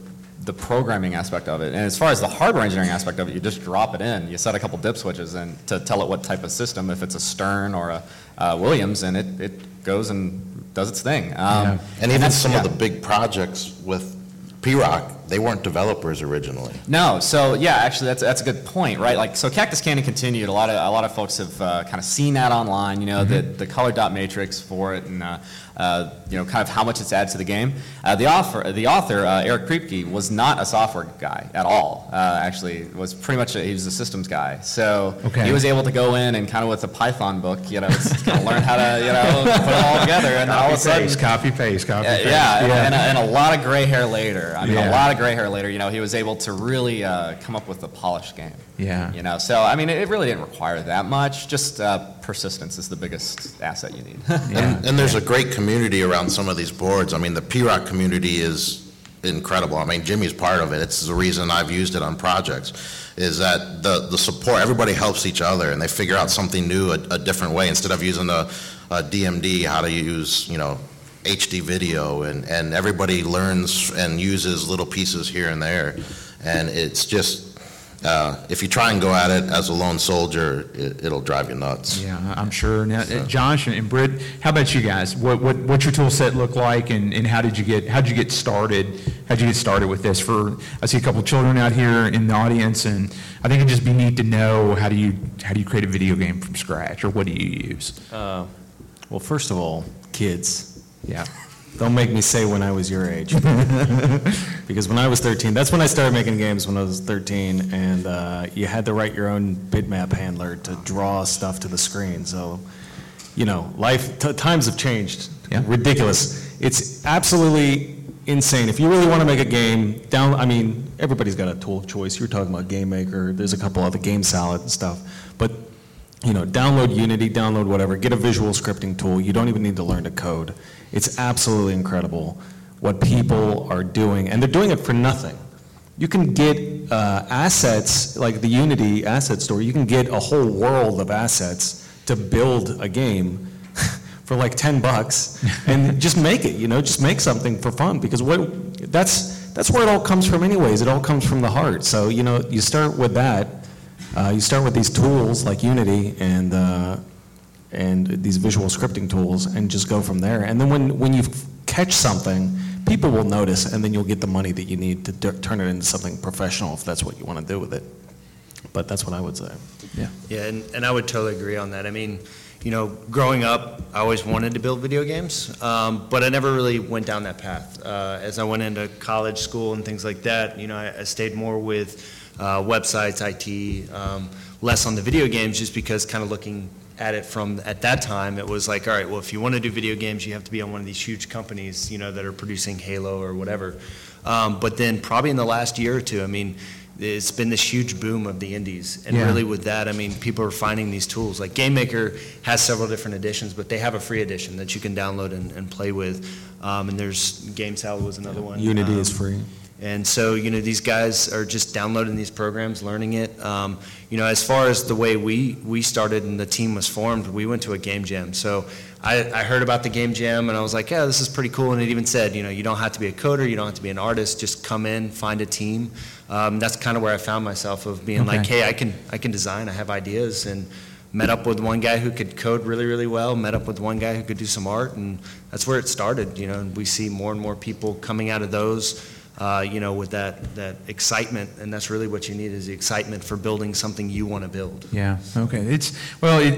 programming aspect of it, and as far as the hardware engineering aspect of it, you just drop it in. You set a couple dip switches and to tell it what type of system, if it's a Stern or a Williams, and it goes and does its thing. And even some of the big projects with PROC, They weren't developers originally. No, so yeah, actually that's a good point, right? Like, so Cactus Cannon continued. A lot of folks have kind of seen that online. You know, the color dot matrix for it, and you know, kind of how much it's added to the game. The author Eric Kripke was not a software guy at all. Actually, was pretty much he was a systems guy. So he was able to go in and kind of with a Python book, you know, just kind of learn how to, you know, put it all together, and all of a sudden copy paste. Yeah, yeah. And a lot of gray hair later. I mean, a lot of gray hair later, you know, he was able to really come up with a polished game. Yeah. You know, so, I mean, it really didn't require that much. Just persistence is the biggest asset you need. Yeah. And there's a great community around some of these boards. I mean, the PROC community is incredible. I mean, Jimmy's part of it. It's the reason I've used it on projects, is that the support, everybody helps each other, and they figure out something new a different way. Instead of using a DMD, how to use, you know, HD video, and everybody learns and uses little pieces here and there, and it's just if you try and go at it as a lone soldier, it'll drive you nuts. Yeah, I'm sure. Now, so. Josh and Britt, how about you guys? What's your tool set look like, and how did you get started? How did you get started with this? I see a couple of children out here in the audience, and I think it'd just be neat to know how do you create a video game from scratch, or what do you use? Well, first of all, kids. Yeah. Don't make me say when I was your age. Because when I was 13, that's when I started making games, when I was 13, and you had to write your own bitmap handler to draw stuff to the screen. So, you know, times have changed. Yeah. Ridiculous. It's absolutely insane. If you really want to make a game, everybody's got a tool of choice. You're talking about Game Maker. There's a couple other, Game Salad and stuff. But, you know, download Unity, download whatever. Get a visual scripting tool. You don't even need to learn to code. It's absolutely incredible what people are doing, and they're doing it for nothing. You can get assets, like the Unity asset store, you can get a whole world of assets to build a game for like $10 and just make it, you know, just make something for fun, because that's where it all comes from anyways. It all comes from the heart. So, you know, you start with that. You start with these tools like Unity and these visual scripting tools, and just go from there. And then when you catch something, people will notice, and then you'll get the money that you need to turn it into something professional, if that's what you want to do with it. But that's what I would say. Yeah. Yeah, and I would totally agree on that. I mean, you know, growing up, I always wanted to build video games, but I never really went down that path. As I went into college, school, and things like that, you know, I stayed more with websites, IT, less on the video games, just because kind of looking at it from, at that time, it was like, all right, well, if you want to do video games, you have to be on one of these huge companies, you know, that are producing Halo or whatever. But then probably in the last year or two, I mean, it's been this huge boom of the indies. And really with that, I mean, people are finding these tools. Like Game Maker has several different editions, but they have a free edition that you can download and play with. And there's Game Salad was another one. Unity is free. And so, you know, these guys are just downloading these programs, learning it. You know, as far as the way we started and the team was formed, we went to a game jam. So I heard about the game jam, and I was like, yeah, this is pretty cool. And it even said, you know, you don't have to be a coder, you don't have to be an artist, just come in, find a team. That's kind of where I found myself, of being like, hey, I can design, I have ideas. And met up with one guy who could code really, really well, met up with one guy who could do some art, and that's where it started, you know. And we see more and more people coming out of those. You know, with that excitement, and that's really what you need, is the excitement for building something you want to build. Yeah. Okay. It's really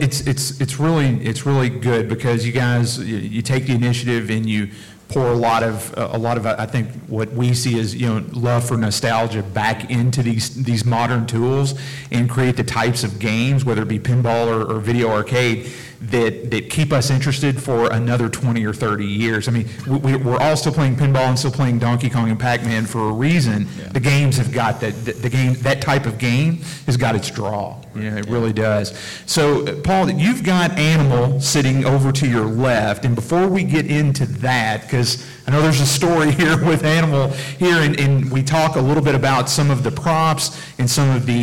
good, because you guys you take the initiative and you pour a lot of I think what we see is, you know, love for nostalgia back into these modern tools, and create the types of games, whether it be pinball or video arcade, that keep us interested for another 20 or 30 years. I mean, we're all still playing pinball and still playing Donkey Kong and Pac-Man for a reason. Yeah. The games have got the game, that type of game has got its draw. You know, it really does. So, Paul, you've got Animal sitting over to your left, and before we get into that, because I know there's a story here with Animal here, and we talk a little bit about some of the props and some of the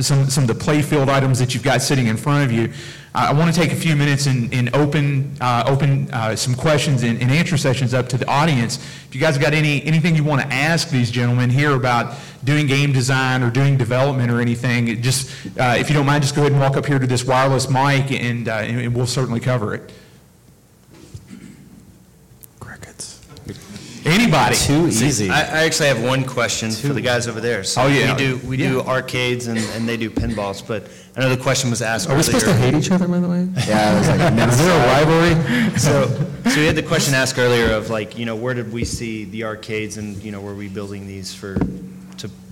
some of the playfield items that you've got sitting in front of you. I want to take a few minutes and open some questions and answer sessions up to the audience. If you guys have got anything you want to ask these gentlemen here about doing game design or doing development or anything, just if you don't mind, just go ahead and walk up here to this wireless mic, and we'll certainly cover it. Crickets. Any anybody. Too easy. See, I actually have one question for the guys over there. So we do arcades and they do pinballs, but I know the question was asked. Are we supposed to hate each other, by the way? Yeah, I was like, is there a rivalry? So we had the question asked earlier of like, you know, where did we see the arcades and, you know, were we building these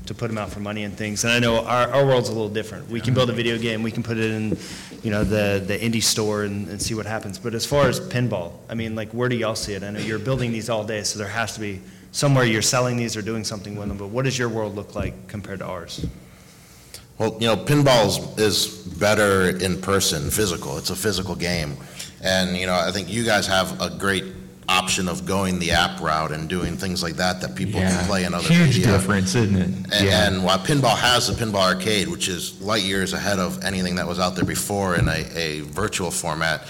to put them out for money and things? And I know our world's a little different. We can build a video game, we can put it in, you know, the indie store and see what happens. But as far as pinball, I mean, like, where do y'all see it? I know you're building these all day, so there has to be somewhere you're selling these or doing something with them. But what does your world look like compared to ours? Well, you know, pinball is better in person, physical. It's a physical game. And, you know, I think you guys have a great option of going the app route and doing things like that that people can play in other media. Huge difference, isn't it? And while pinball has the pinball arcade, which is light years ahead of anything that was out there before in a virtual format,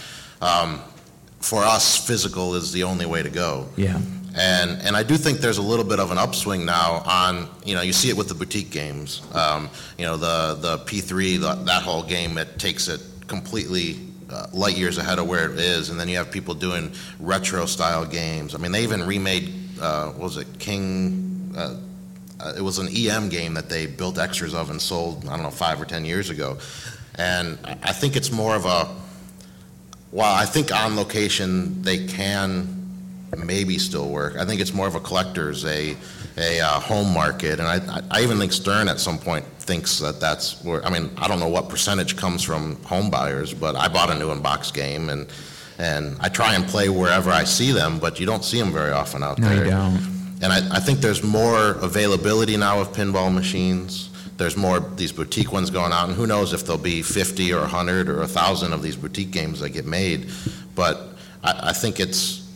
for us, physical is the only way to go. Yeah. And I do think there's a little bit of an upswing now on, you know, you see it with the boutique games. You know, the P3, that whole game, it takes it completely light years ahead of where it is, and then you have people doing retro-style games. I mean, they even remade, what was it, King? It was an EM game that they built extras of and sold, I don't know, 5 or 10 years ago. And I think it's more of a, while I think on location they can maybe still work, I think it's more of a collector's, a home market. And I even think Stern at some point thinks that that's where, I mean, I don't know what percentage comes from home buyers, but I bought a new in-box game and I try and play wherever I see them, but you don't see them very often out there. No, you don't. And I think there's more availability now of pinball machines. There's more these boutique ones going out, and who knows if there'll be 50 or 100 or 1,000 of these boutique games that get made. But I think it's,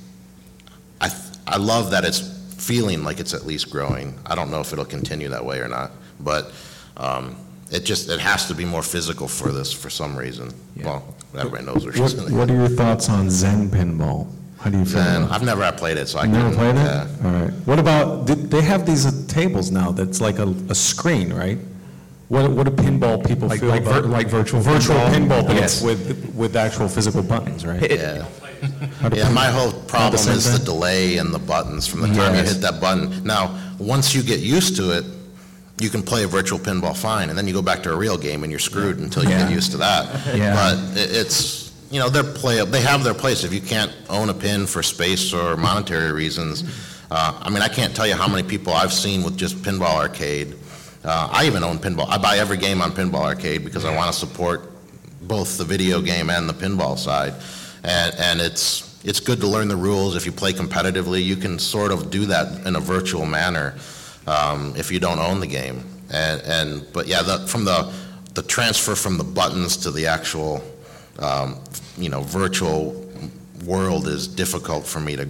I love that it's feeling like it's at least growing. I don't know if it'll continue that way or not, but it has to be more physical for this for some reason. Yeah. Well, everybody knows there's something. What are your thoughts on Zen pinball? How do you feel? Zen, I've never played it, so I can't. Never played it? All right. What about, they have these tables now that's like a screen, right? What do pinball people feel about? Like virtual pinball, but it's with actual physical buttons, right? Yeah. Yeah, my whole problem is the delay and the buttons from the time you hit that button. Now, once you get used to it, you can play a virtual pinball fine, and then you go back to a real game and you're screwed until you get used to that. Yeah. But it's, you know, they have their place. If you can't own a pin for space or monetary reasons, I mean, I can't tell you how many people I've seen with just pinball arcade. I even own pinball. I buy every game on pinball arcade because I want to support both the video game and the pinball side. And it's good to learn the rules. If you play competitively, you can sort of do that in a virtual manner if you don't own the game. But yeah, from the transfer from the buttons to the actual you know, virtual world is difficult for me to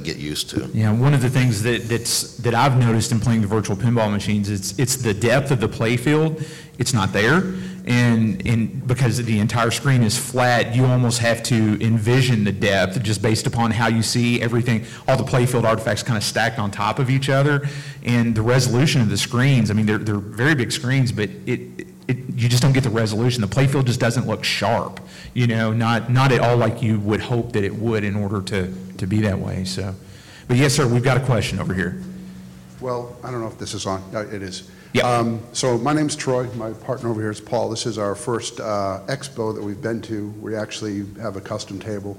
get used to. Yeah, one of the things that I've noticed in playing the virtual pinball machines, it's the depth of the play field. It's not there. And because the entire screen is flat, you almost have to envision the depth just based upon how you see everything, all the playfield artifacts kind of stacked on top of each other, and the resolution of the screens. I mean, they're very big screens, but you just don't get the resolution. The playfield just doesn't look sharp, you know, not at all like you would hope that it would in order to be that way. So, but yes, sir, we've got a question over here. Well, I don't know if this is on. It is. Yep. So my name's Troy. My partner over here is Paul. This is our first expo that we've been to. We actually have a custom table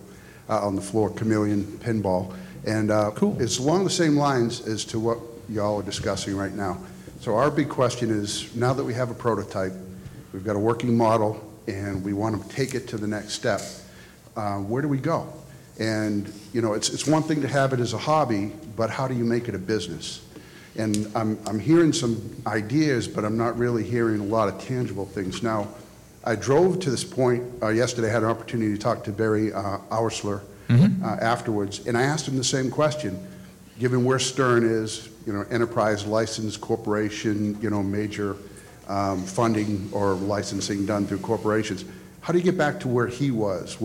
on the floor, Chameleon Pinball. And cool. It's along the same lines as to what y'all are discussing right now. So our big question is, now that we have a prototype, we've got a working model, and we want to take it to the next step, where do we go? And you know, it's one thing to have it as a hobby, but how do you make it a business? And I'm hearing some ideas, but I'm not really hearing a lot of tangible things. Now, I drove to this point yesterday. I had an opportunity to talk to Barry Auersler afterwards, and I asked him the same question. Given where Stern is, you know, enterprise license, corporation, you know, major funding or licensing done through corporations, how do you get back to where he was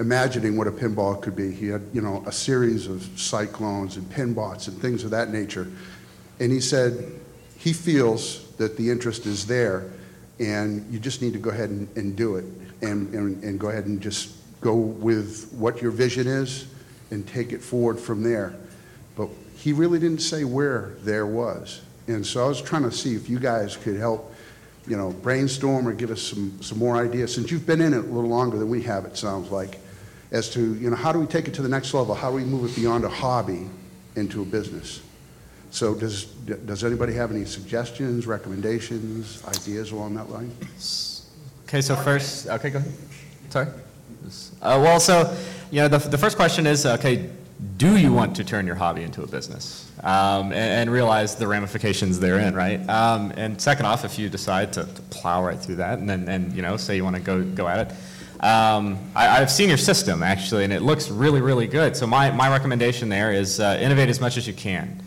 imagining what a pinball could be? He had, you know, a series of cyclones and pinbots and things of that nature. And he said he feels that the interest is there, and you just need to go ahead and do it and go ahead and just go with what your vision is and take it forward from there. But he really didn't say where there was. And so I was trying to see if you guys could help, you know, brainstorm or give us some more ideas, since you've been in it a little longer than we have, it sounds like, as to, you know, how do we take it to the next level? How do we move it beyond a hobby into a business? So does anybody have any suggestions, recommendations, ideas along that line? Okay, so first, okay, go ahead. Sorry. Well, so, you know, the first question is, okay, do you want to turn your hobby into a business? And realize the ramifications therein, right? And second off, if you decide to plow right through that and you know, say you want to go at it, I've seen your system, actually, and it looks really, really good. So my recommendation there is innovate as much as you can.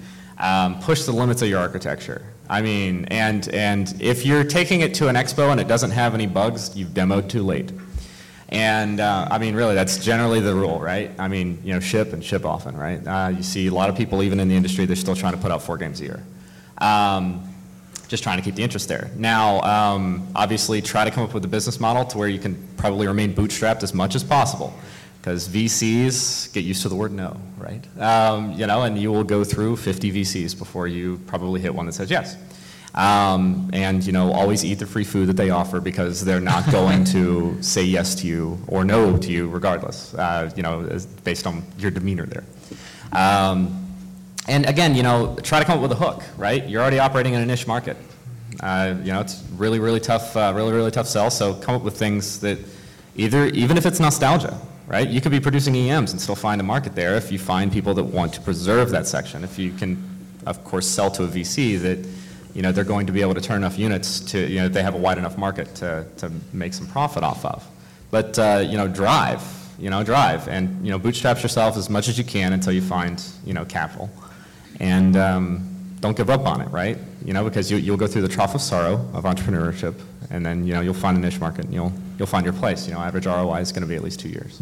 Push the limits of your architecture. I mean, and if you're taking it to an expo and it doesn't have any bugs, you've demoed too late. And I mean, really, that's generally the rule, right? I mean, you know, ship and ship often, right? You see a lot of people, even in the industry, they're still trying to put out 4 games a year. Just trying to keep the interest there. Now, obviously, try to come up with a business model to where you can probably remain bootstrapped as much as possible, because VCs, get used to the word no, right? You know, and you will go through 50 VCs before you probably hit one that says yes. And you know, always eat the free food that they offer, because they're not going to say yes to you or no to you regardless, you know, based on your demeanor there. And again, you know, try to come up with a hook, right? You're already operating in a niche market. You know, it's really, really tough, really, really tough sell, so come up with things that even if it's nostalgia, right? You could be producing EMs and still find a market there if you find people that want to preserve that section. If you can, of course, sell to a VC that, you know, they're going to be able to turn enough units to, you know, they have a wide enough market to make some profit off of. But, you know, drive and, you know, bootstrap yourself as much as you can until you find, you know, capital. And don't give up on it, right? You know, because you'll go through the trough of sorrow of entrepreneurship, and then, you know, you'll find a niche market and you'll find your place. You know, average ROI is going to be at least 2 years.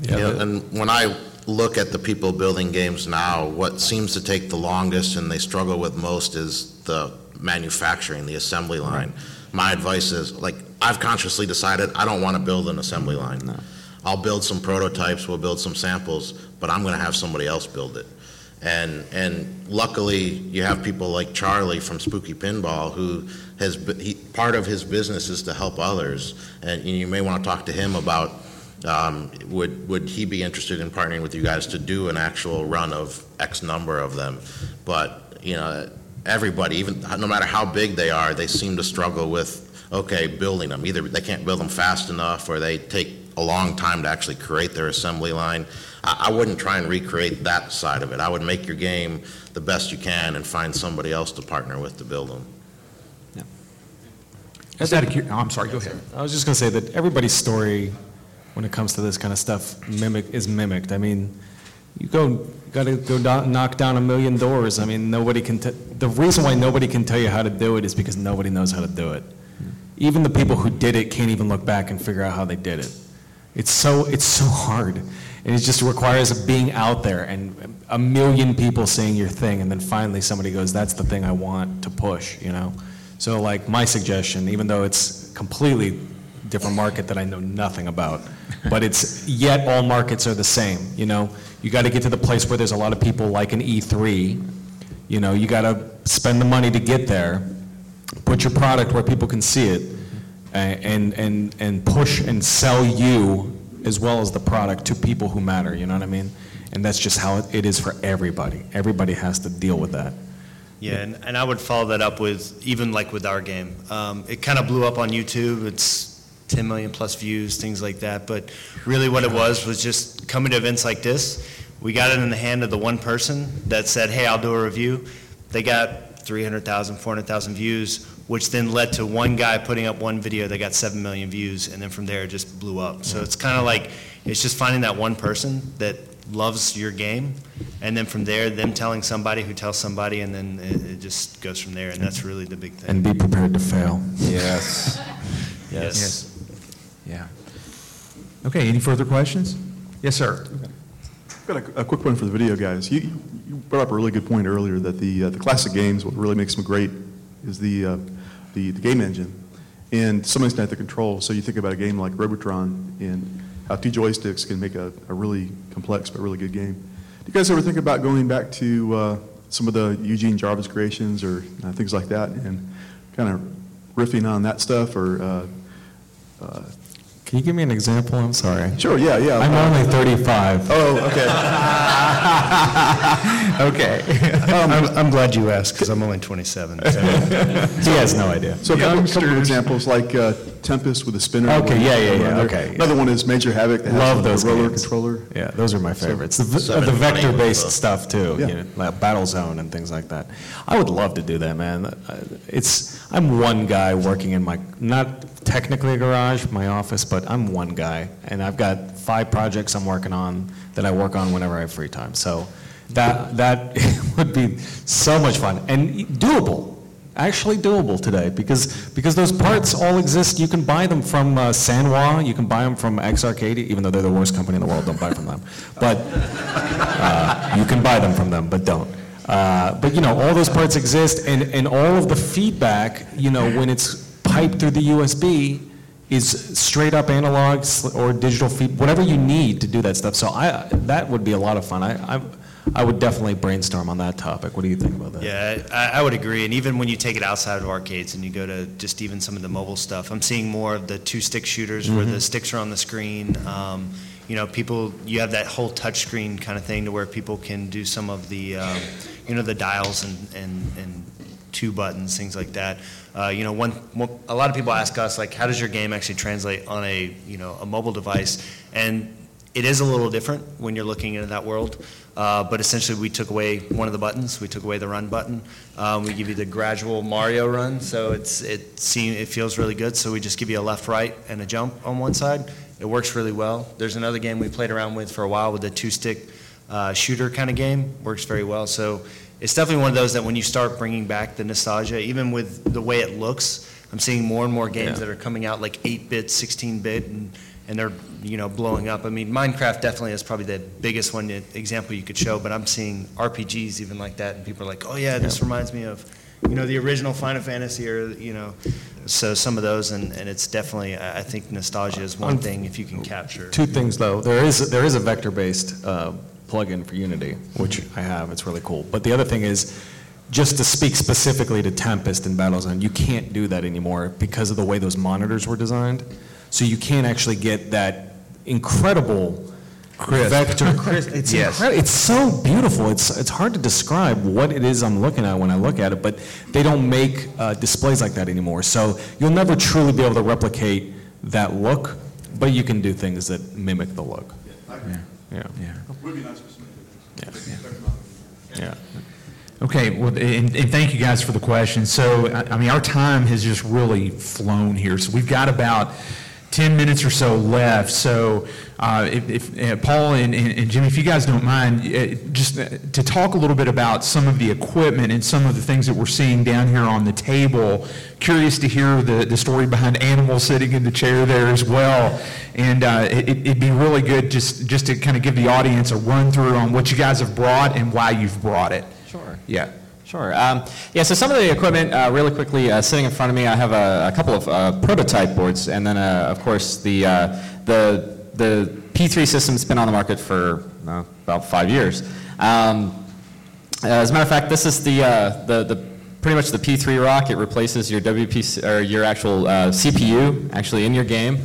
Yeah, you know, and when I look at the people building games now, what seems to take the longest and they struggle with most is the manufacturing, the assembly line. Right. My advice is, like, I've consciously decided I don't want to build an assembly line. No. I'll build some prototypes, we'll build some samples, but I'm going to have somebody else build it. And luckily, you have people like Charlie from Spooky Pinball, who part of his business is to help others. And you may want to talk to him about would he be interested in partnering with you guys to do an actual run of X number of them. But, you know, everybody, even no matter how big they are, they seem to struggle with, okay, building them. Either they can't build them fast enough, or they take a long time to actually create their assembly line. I wouldn't try and recreate that side of it. I would make your game the best you can and find somebody else to partner with to build them. Yeah. I'm sorry, go ahead. I was just going to say that everybody's story when it comes to this kind of stuff is mimicked. I mean, you got to knock down a million doors. I mean, nobody can. The reason why nobody can tell you how to do it is because nobody knows how to do it. Even the people who did it can't even look back and figure out how they did it. It's so hard, and it just requires being out there and a million people seeing your thing, and then finally somebody goes, "That's the thing I want to push," you know. So, like, my suggestion, even though it's completely different market that I know nothing about, but it's yet all markets are the same, you know. You got to get to the place where there's a lot of people, like an E3, you know. You got to spend the money to get there, put your product where people can see it, and push and sell you as well as the product to people who matter, you know what I mean? And that's just how it is for everybody. Everybody has to deal with that. Yeah, and I would follow that up with, even like with our game. It kind of blew up on YouTube. It's 10 million plus views, things like that. But really what it was just coming to events like this. We got it in the hand of the one person that said, hey, I'll do a review. They got 300,000, 400,000 views, which then led to one guy putting up one video that got 7 million views, and then from there it just blew up. So it's kind of like, it's just finding that one person that loves your game, and then from there, them telling somebody who tells somebody, and then it just goes from there, and that's really the big thing. And be prepared to fail. Yes. Yes. Yeah. Okay, any further questions? Yes, sir. Okay. I've got a quick one for the video guys. You brought up a really good point earlier that the classic games, what really makes them great is the game engine, and somebody's not at the control. So you think about a game like Robotron and how 2 joysticks can make a really complex but really good game. You guys ever think about going back to some of the Eugene Jarvis creations or things like that and kind of riffing on that stuff? Or can you give me an example? I'm sorry. Sure, yeah. I'm only 35. Oh, okay. Okay. I'm glad you asked because I'm only 27. So. He has no idea. So a couple of examples like Tempest with a spinner. Okay, yeah. Okay. Another one is Major Havoc. That love has those roller games. Controller. Yeah, those are my favorites. The vector-based stuff too, yeah. You know, like Battle Zone and things like that. I would love to do that, man. I'm one guy working in my not technically a garage, my office, but I'm one guy, and I've got 5 projects I'm working on that I work on whenever I have free time. So that would be so much fun and doable, actually doable today, because those parts all exist. You can buy them from Sanwa, you can buy them from X Arcadia, even though they're the worst company in the world. Don't buy from them, but you can buy them from them, but don't. But you know, all those parts exist, and all of the feedback, you know, when it's pipe through the USB is straight up analog or digital feed, whatever you need to do that stuff. So that would be a lot of fun. I would definitely brainstorm on that topic. What do you think about that? Yeah, I would agree. And even when you take it outside of arcades and you go to just even some of the mobile stuff, I'm seeing more of the 2-stick shooters where the sticks are on the screen. You know, you have that whole touchscreen kind of thing to where people can do some of the, you know, the dials and 2 buttons, things like that. You know, a lot of people ask us, like, how does your game actually translate on a, you know, a mobile device? And it is a little different when you're looking into that world. But essentially, we took away one of the buttons. We took away the run button. We give you the gradual Mario run, so it feels really good. So we just give you a left, right, and a jump on one side. It works really well. There's another game we played around with for a while with the 2-stick shooter kind of game. Works very well. So. It's definitely one of those that when you start bringing back the nostalgia, even with the way it looks, I'm seeing more and more games that are coming out like 8-bit, 16-bit, and they're, you know, blowing up. I mean, Minecraft definitely is probably the biggest one example you could show, but I'm seeing RPGs even like that, and people are like, oh yeah, this reminds me of, you know, the original Final Fantasy, or, you know, so some of those, and it's definitely, I think nostalgia is one thing if you can capture. Two things though, there is a vector-based plugin for Unity, which I have. It's really cool. But the other thing is, just to speak specifically to Tempest and Battlezone, you can't do that anymore because of the way those monitors were designed. So you can't actually get that incredible vector crisp. It's incredible. It's so beautiful. It's hard to describe what it is I'm looking at when I look at it, but they don't make displays like that anymore. So you'll never truly be able to replicate that look, but you can do things that mimic the look. Yeah. Would be nice for some of you. Okay, well, and thank you guys for the question. So, I mean, our time has just really flown here. So we've got about 10 minutes or so left. So if Paul and Jimmy, if you guys don't mind, just to talk a little bit about some of the equipment and some of the things that we're seeing down here on the table. Curious to hear the story behind Animal sitting in the chair there as well. And it'd be really good just to kind of give the audience a run through on what you guys have brought and why you've brought it. Sure. Yeah. Sure. So some of the equipment, really quickly, sitting in front of me, I have a couple of prototype boards, and then, of course, the P3 system's been on the market for about 5 years. As a matter of fact, this is the pretty much the P3 rock. It replaces your WPC or your actual CPU actually in your game,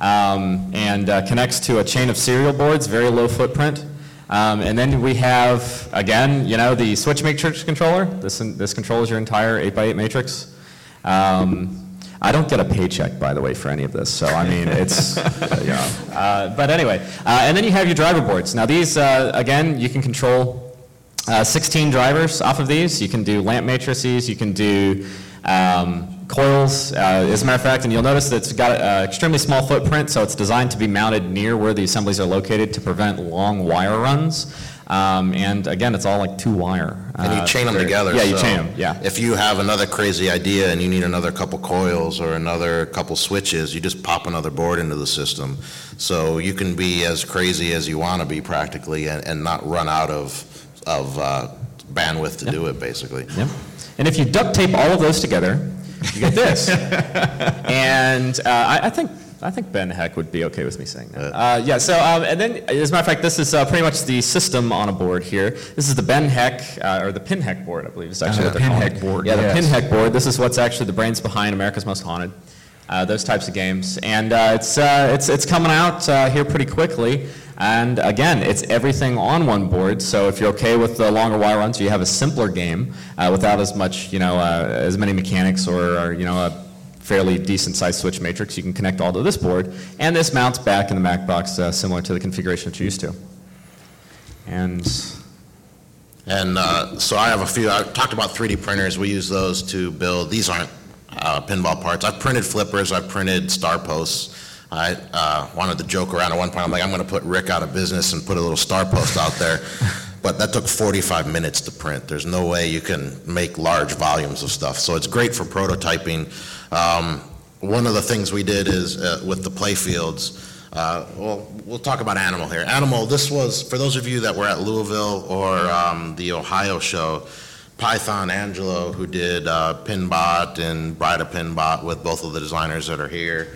and connects to a chain of serial boards, very low footprint. And then we have, again, you know, the switch matrix controller. This controls your entire 8x8 matrix. I don't get a paycheck, by the way, for any of this. So, I mean, it's, you know. But anyway, and then you have your driver boards. Now, these, again, you can control 16 drivers off of these. You can do lamp matrices. You can do coils. As a matter of fact, and you'll notice that it's got an extremely small footprint, so it's designed to be mounted near where the assemblies are located to prevent long wire runs. And again, it's all like 2-wire. And you chain them together. Yeah, you chain them, yeah. If you have another crazy idea and you need another couple coils or another couple switches, you just pop another board into the system. So you can be as crazy as you want to be practically and not run out of bandwidth to do it, basically. Yep. And if you duct tape all of those together, you get this. And I think I think Ben Heck would be okay with me saying that. Yeah, so, and then, as a matter of fact, this is pretty much the system on a board here. This is the Ben Heck, or the Pin Heck board, I believe is actually what they're calling it. The Pin Heck board. Yeah, yes. The Pin Heck board. This is what's actually the brains behind America's Most Haunted, those types of games. And it's coming out here pretty quickly. And again, it's everything on one board, so if you're okay with the longer wire runs, you have a simpler game without as much, as many mechanics or a fairly decent-sized switch matrix. You can connect all to this board, and this mounts back in the Mac box, similar to the configuration that you're used to. And so I have a few. I talked about 3D printers. We use those to build. These aren't pinball parts. I've printed flippers. I've printed star posts. I wanted to joke around at one point. I'm like, I'm going to put Rick out of business and put a little star post out there. But that took 45 minutes to print. There's no way you can make large volumes of stuff. So it's great for prototyping. One of the things we did is with the play fields, we'll talk about Animal here. Animal, this was, for those of you that were at Louisville or the Ohio show, Python Angelo, who did Pinbot and Bride of Pinbot with both of the designers that are here.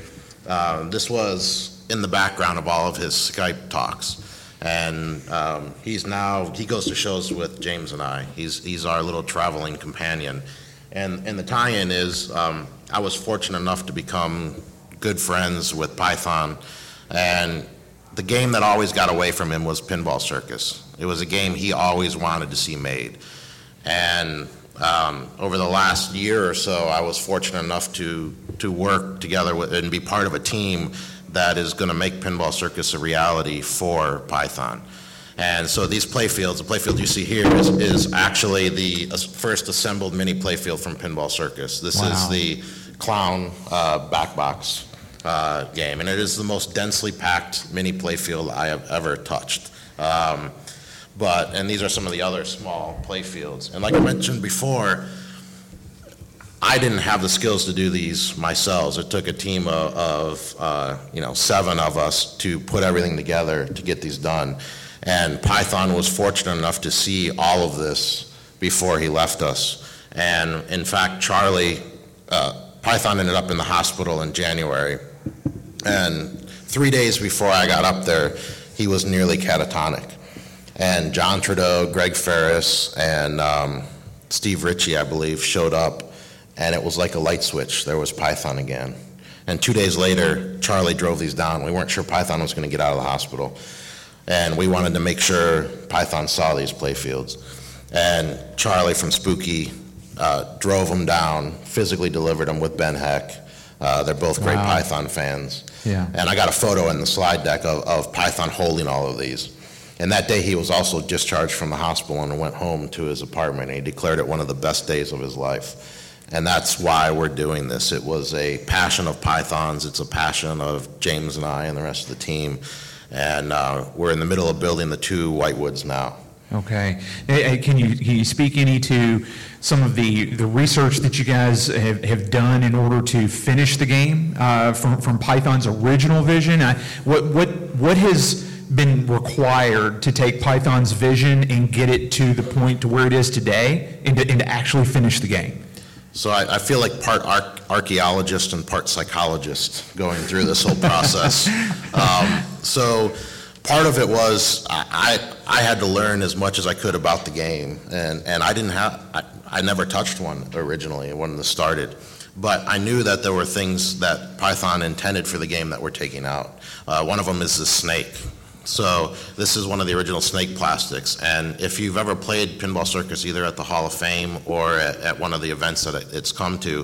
This was in the background of all of his Skype talks, and he goes to shows with James and I. He's our little traveling companion, and the tie-in is I was fortunate enough to become good friends with Python, and the game that always got away from him was Pinball Circus. It was a game he always wanted to see made, and over the last year or so, I was fortunate enough to work together with and be part of a team that is going to make Pinball Circus a reality for Python. And so these playfields, the playfield you see here is actually the first assembled mini playfield from Pinball Circus. This Wow. is the clown backbox game, and it is the most densely packed mini playfield I have ever touched. And these are some of the other small playfields. And like I mentioned before, I didn't have the skills to do these myself. It took a team of 7 of us to put everything together to get these done. And Python was fortunate enough to see all of this before he left us. And in fact, Charlie, Python ended up in the hospital in January. And 3 days before I got up there, he was nearly catatonic. And John Trudeau, Greg Ferris, and Steve Ritchie, I believe, showed up, and it was like a light switch. There was Python again. And 2 days later, Charlie drove these down. We weren't sure Python was going to get out of the hospital, and we wanted to make sure Python saw these playfields. And Charlie from Spooky drove them down, physically delivered them with Ben Heck. They're both great Wow. Python fans. Yeah. And I got a photo in the slide deck of Python holding all of these. And that day he was also discharged from the hospital and went home to his apartment. He declared it one of the best days of his life. And that's why we're doing this. It was a passion of Python's. It's a passion of James and I and the rest of the team. And we're in the middle of building the 2 Whitewoods now. Okay. Can you speak any to some of the research that you guys have done in order to finish the game from Python's original vision? What has been required to take Python's vision and get it to the point to where it is today and to actually finish the game? So I feel like part archaeologist and part psychologist going through this whole process. So part of it was I had to learn as much as I could about the game, and I didn't have I never touched one originally when this started. But I knew that there were things that Python intended for the game that we're taking out. One of them is the snake. So this is one of the original snake plastics, and if you've ever played Pinball Circus either at the Hall of Fame or at one of the events that it's come to,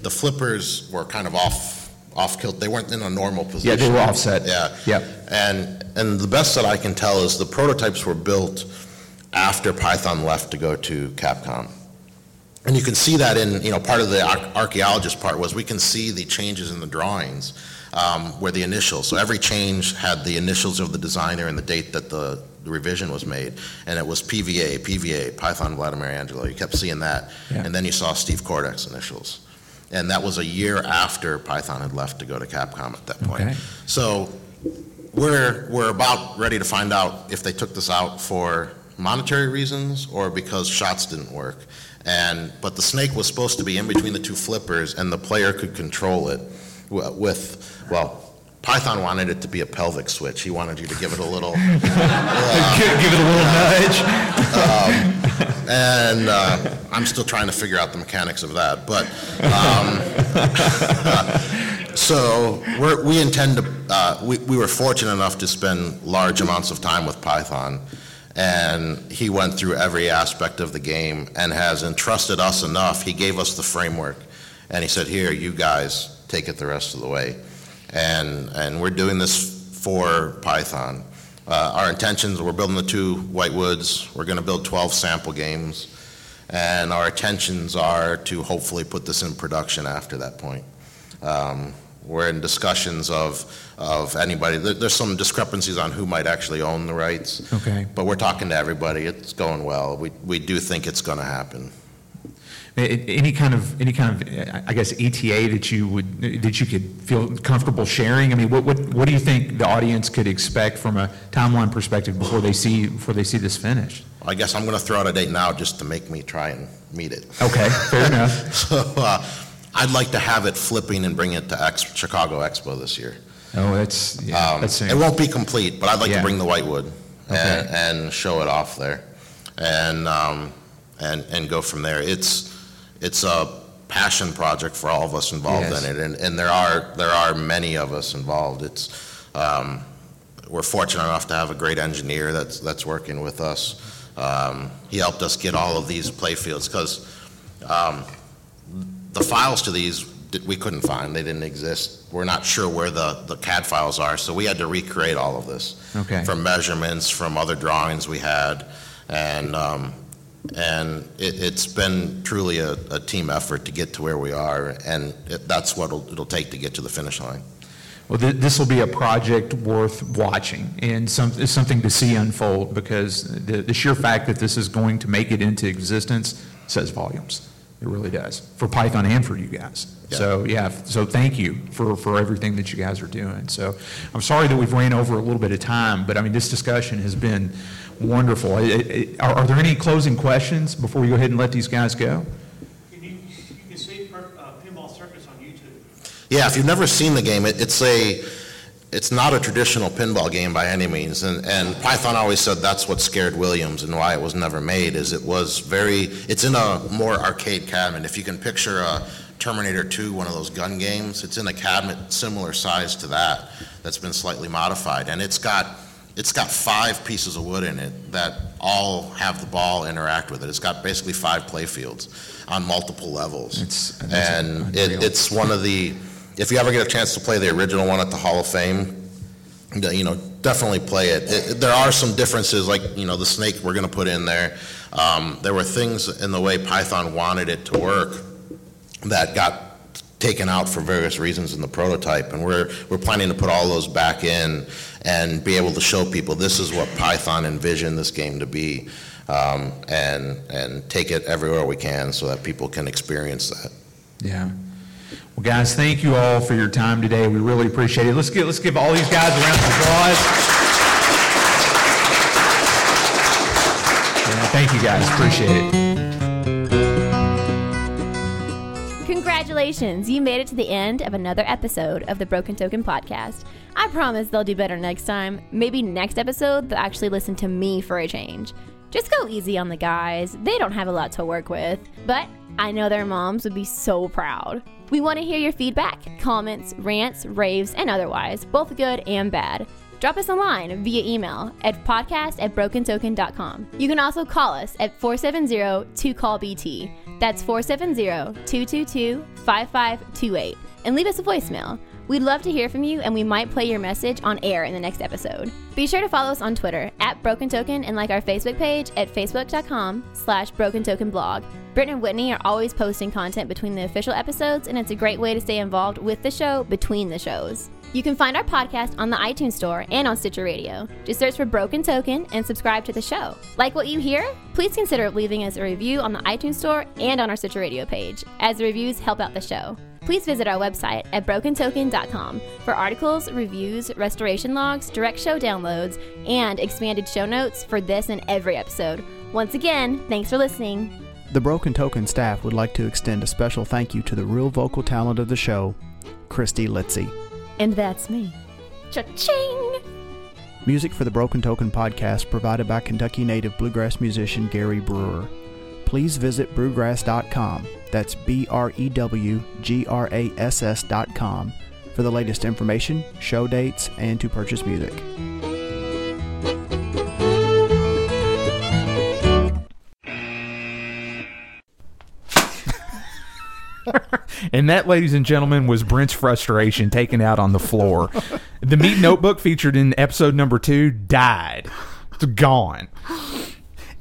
the flippers were kind of off kilt. They weren't in a normal position. Yeah, they were offset. Yeah. Yep. And the best that I can tell is the prototypes were built after Python left to go to Capcom. And you can see that in, part of the archaeologist part was we can see the changes in the drawings. Were the initials. So every change had the initials of the designer and the date that the revision was made. And it was PVA, Python Vladimir Angelo. You kept seeing that. Yeah. And then you saw Steve Kordak's initials. And that was a year after Python had left to go to Capcom at that point. Okay. So we're about ready to find out if they took this out for monetary reasons or because shots didn't work. But the snake was supposed to be in between the 2 flippers and the player could control it. Well, Python wanted it to be a pelvic switch. He wanted you to give it a little... give it a little nudge. And I'm still trying to figure out the mechanics of that. But so we intend to... We were fortunate enough to spend large amounts of time with Python. And he went through every aspect of the game and has entrusted us enough. He gave us the framework. And he said, here, you guys, take it the rest of the way. And we're doing this for Python. Our intentions, we're building the 2 White Woods. We're going to build 12 sample games. And our intentions are to hopefully put this in production after that point. We're in discussions of anybody. There's some discrepancies on who might actually own the rights. Okay. But we're talking to everybody. It's going well. We do think it's going to happen. Any kind of, I guess, ETA that you could feel comfortable sharing. I mean, what do you think the audience could expect from a timeline perspective before they see this finished? I guess I'm going to throw out a date now just to make me try and meet it. Okay, fair enough. So I'd like to have it flipping and bring it to Chicago Expo this year. Oh, that's it won't be complete, but I'd like to bring the Whitewood and show it off there, and go from there. It's a passion project for all of us involved in it, and there are many of us involved. We're fortunate enough to have a great engineer that's working with us. He helped us get all of these playfields because the files to these we couldn't find; they didn't exist. We're not sure where the CAD files are, so we had to recreate all of this from measurements, from other drawings we had, and. And it's been truly a team effort to get to where we are, and that's what it'll take to get to the finish line. Well, this will be a project worth watching, and it's something to see unfold, because the sheer fact that this is going to make it into existence says volumes. It really does, for Python and for you guys. Yeah. So thank you for everything that you guys are doing. So I'm sorry that we've ran over a little bit of time, but I mean, this discussion has been wonderful. Are there any closing questions before we go ahead and let these guys go? You can see Pinball Circus on YouTube. Yeah, if you've never seen the game, it's not a traditional pinball game by any means, and Python always said that's what scared Williams and why it was never made, is it was it's in a more arcade cabinet. If you can picture a Terminator 2, one of those gun games, it's in a cabinet similar size to that's been slightly modified, and it's got 5 pieces of wood in it that all have the ball interact with it. It's got basically 5 play fields on multiple levels. It's one of the... If you ever get a chance to play the original one at the Hall of Fame, definitely play it. There are some differences, like the snake we're going to put in there. There were things in the way Python wanted it to work that got taken out for various reasons in the prototype, and we're planning to put all those back in and be able to show people this is what Python envisioned this game to be, and take it everywhere we can so that people can experience that. Yeah. Well, guys, thank you all for your time today. We really appreciate it. Let's give all these guys a round of applause. Yeah, thank you guys. Appreciate it. Congratulations, you made it to the end of another episode of the Broken Token Podcast. I promise they'll do better next time. Maybe next episode, they'll actually listen to me for a change. Just go easy on the guys. They don't have a lot to work with, but I know their moms would be so proud. We want to hear your feedback, comments, rants, raves, and otherwise, both good and bad. Drop us a line via email at podcast@brokentoken.com. You can also call us at 470-2CALL-BT. That's 470-222-5528. And leave us a voicemail. We'd love to hear from you, and we might play your message on air in the next episode. Be sure to follow us on Twitter @BrokenToken and like our Facebook page at facebook.com/BrokenTokenblog. Britt and Whitney are always posting content between the official episodes, and it's a great way to stay involved with the show between the shows. You can find our podcast on the iTunes Store and on Stitcher Radio. Just search for Broken Token and subscribe to the show. Like what you hear? Please consider leaving us a review on the iTunes Store and on our Stitcher Radio page, as the reviews help out the show. Please visit our website at brokentoken.com for articles, reviews, restoration logs, direct show downloads, and expanded show notes for this and every episode. Once again, thanks for listening. The Broken Token staff would like to extend a special thank you to the real vocal talent of the show, Christy Litzy. And that's me. Cha-ching! Music for the Broken Token Podcast provided by Kentucky native bluegrass musician Gary Brewer. Please visit brewgrass.com. That's BREWGRASS.com for the latest information, show dates, and to purchase music. And that, ladies and gentlemen, was Brent's frustration taken out on the floor. The meat notebook featured in episode number 2 died. It's gone.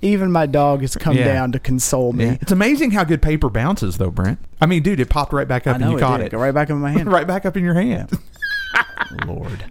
Even my dog has come down to console me. Yeah. It's amazing how good paper bounces, though, Brent. I mean, dude, it popped right back up, and you caught it. Right back up in my hand. Right back up in your hand. Lord.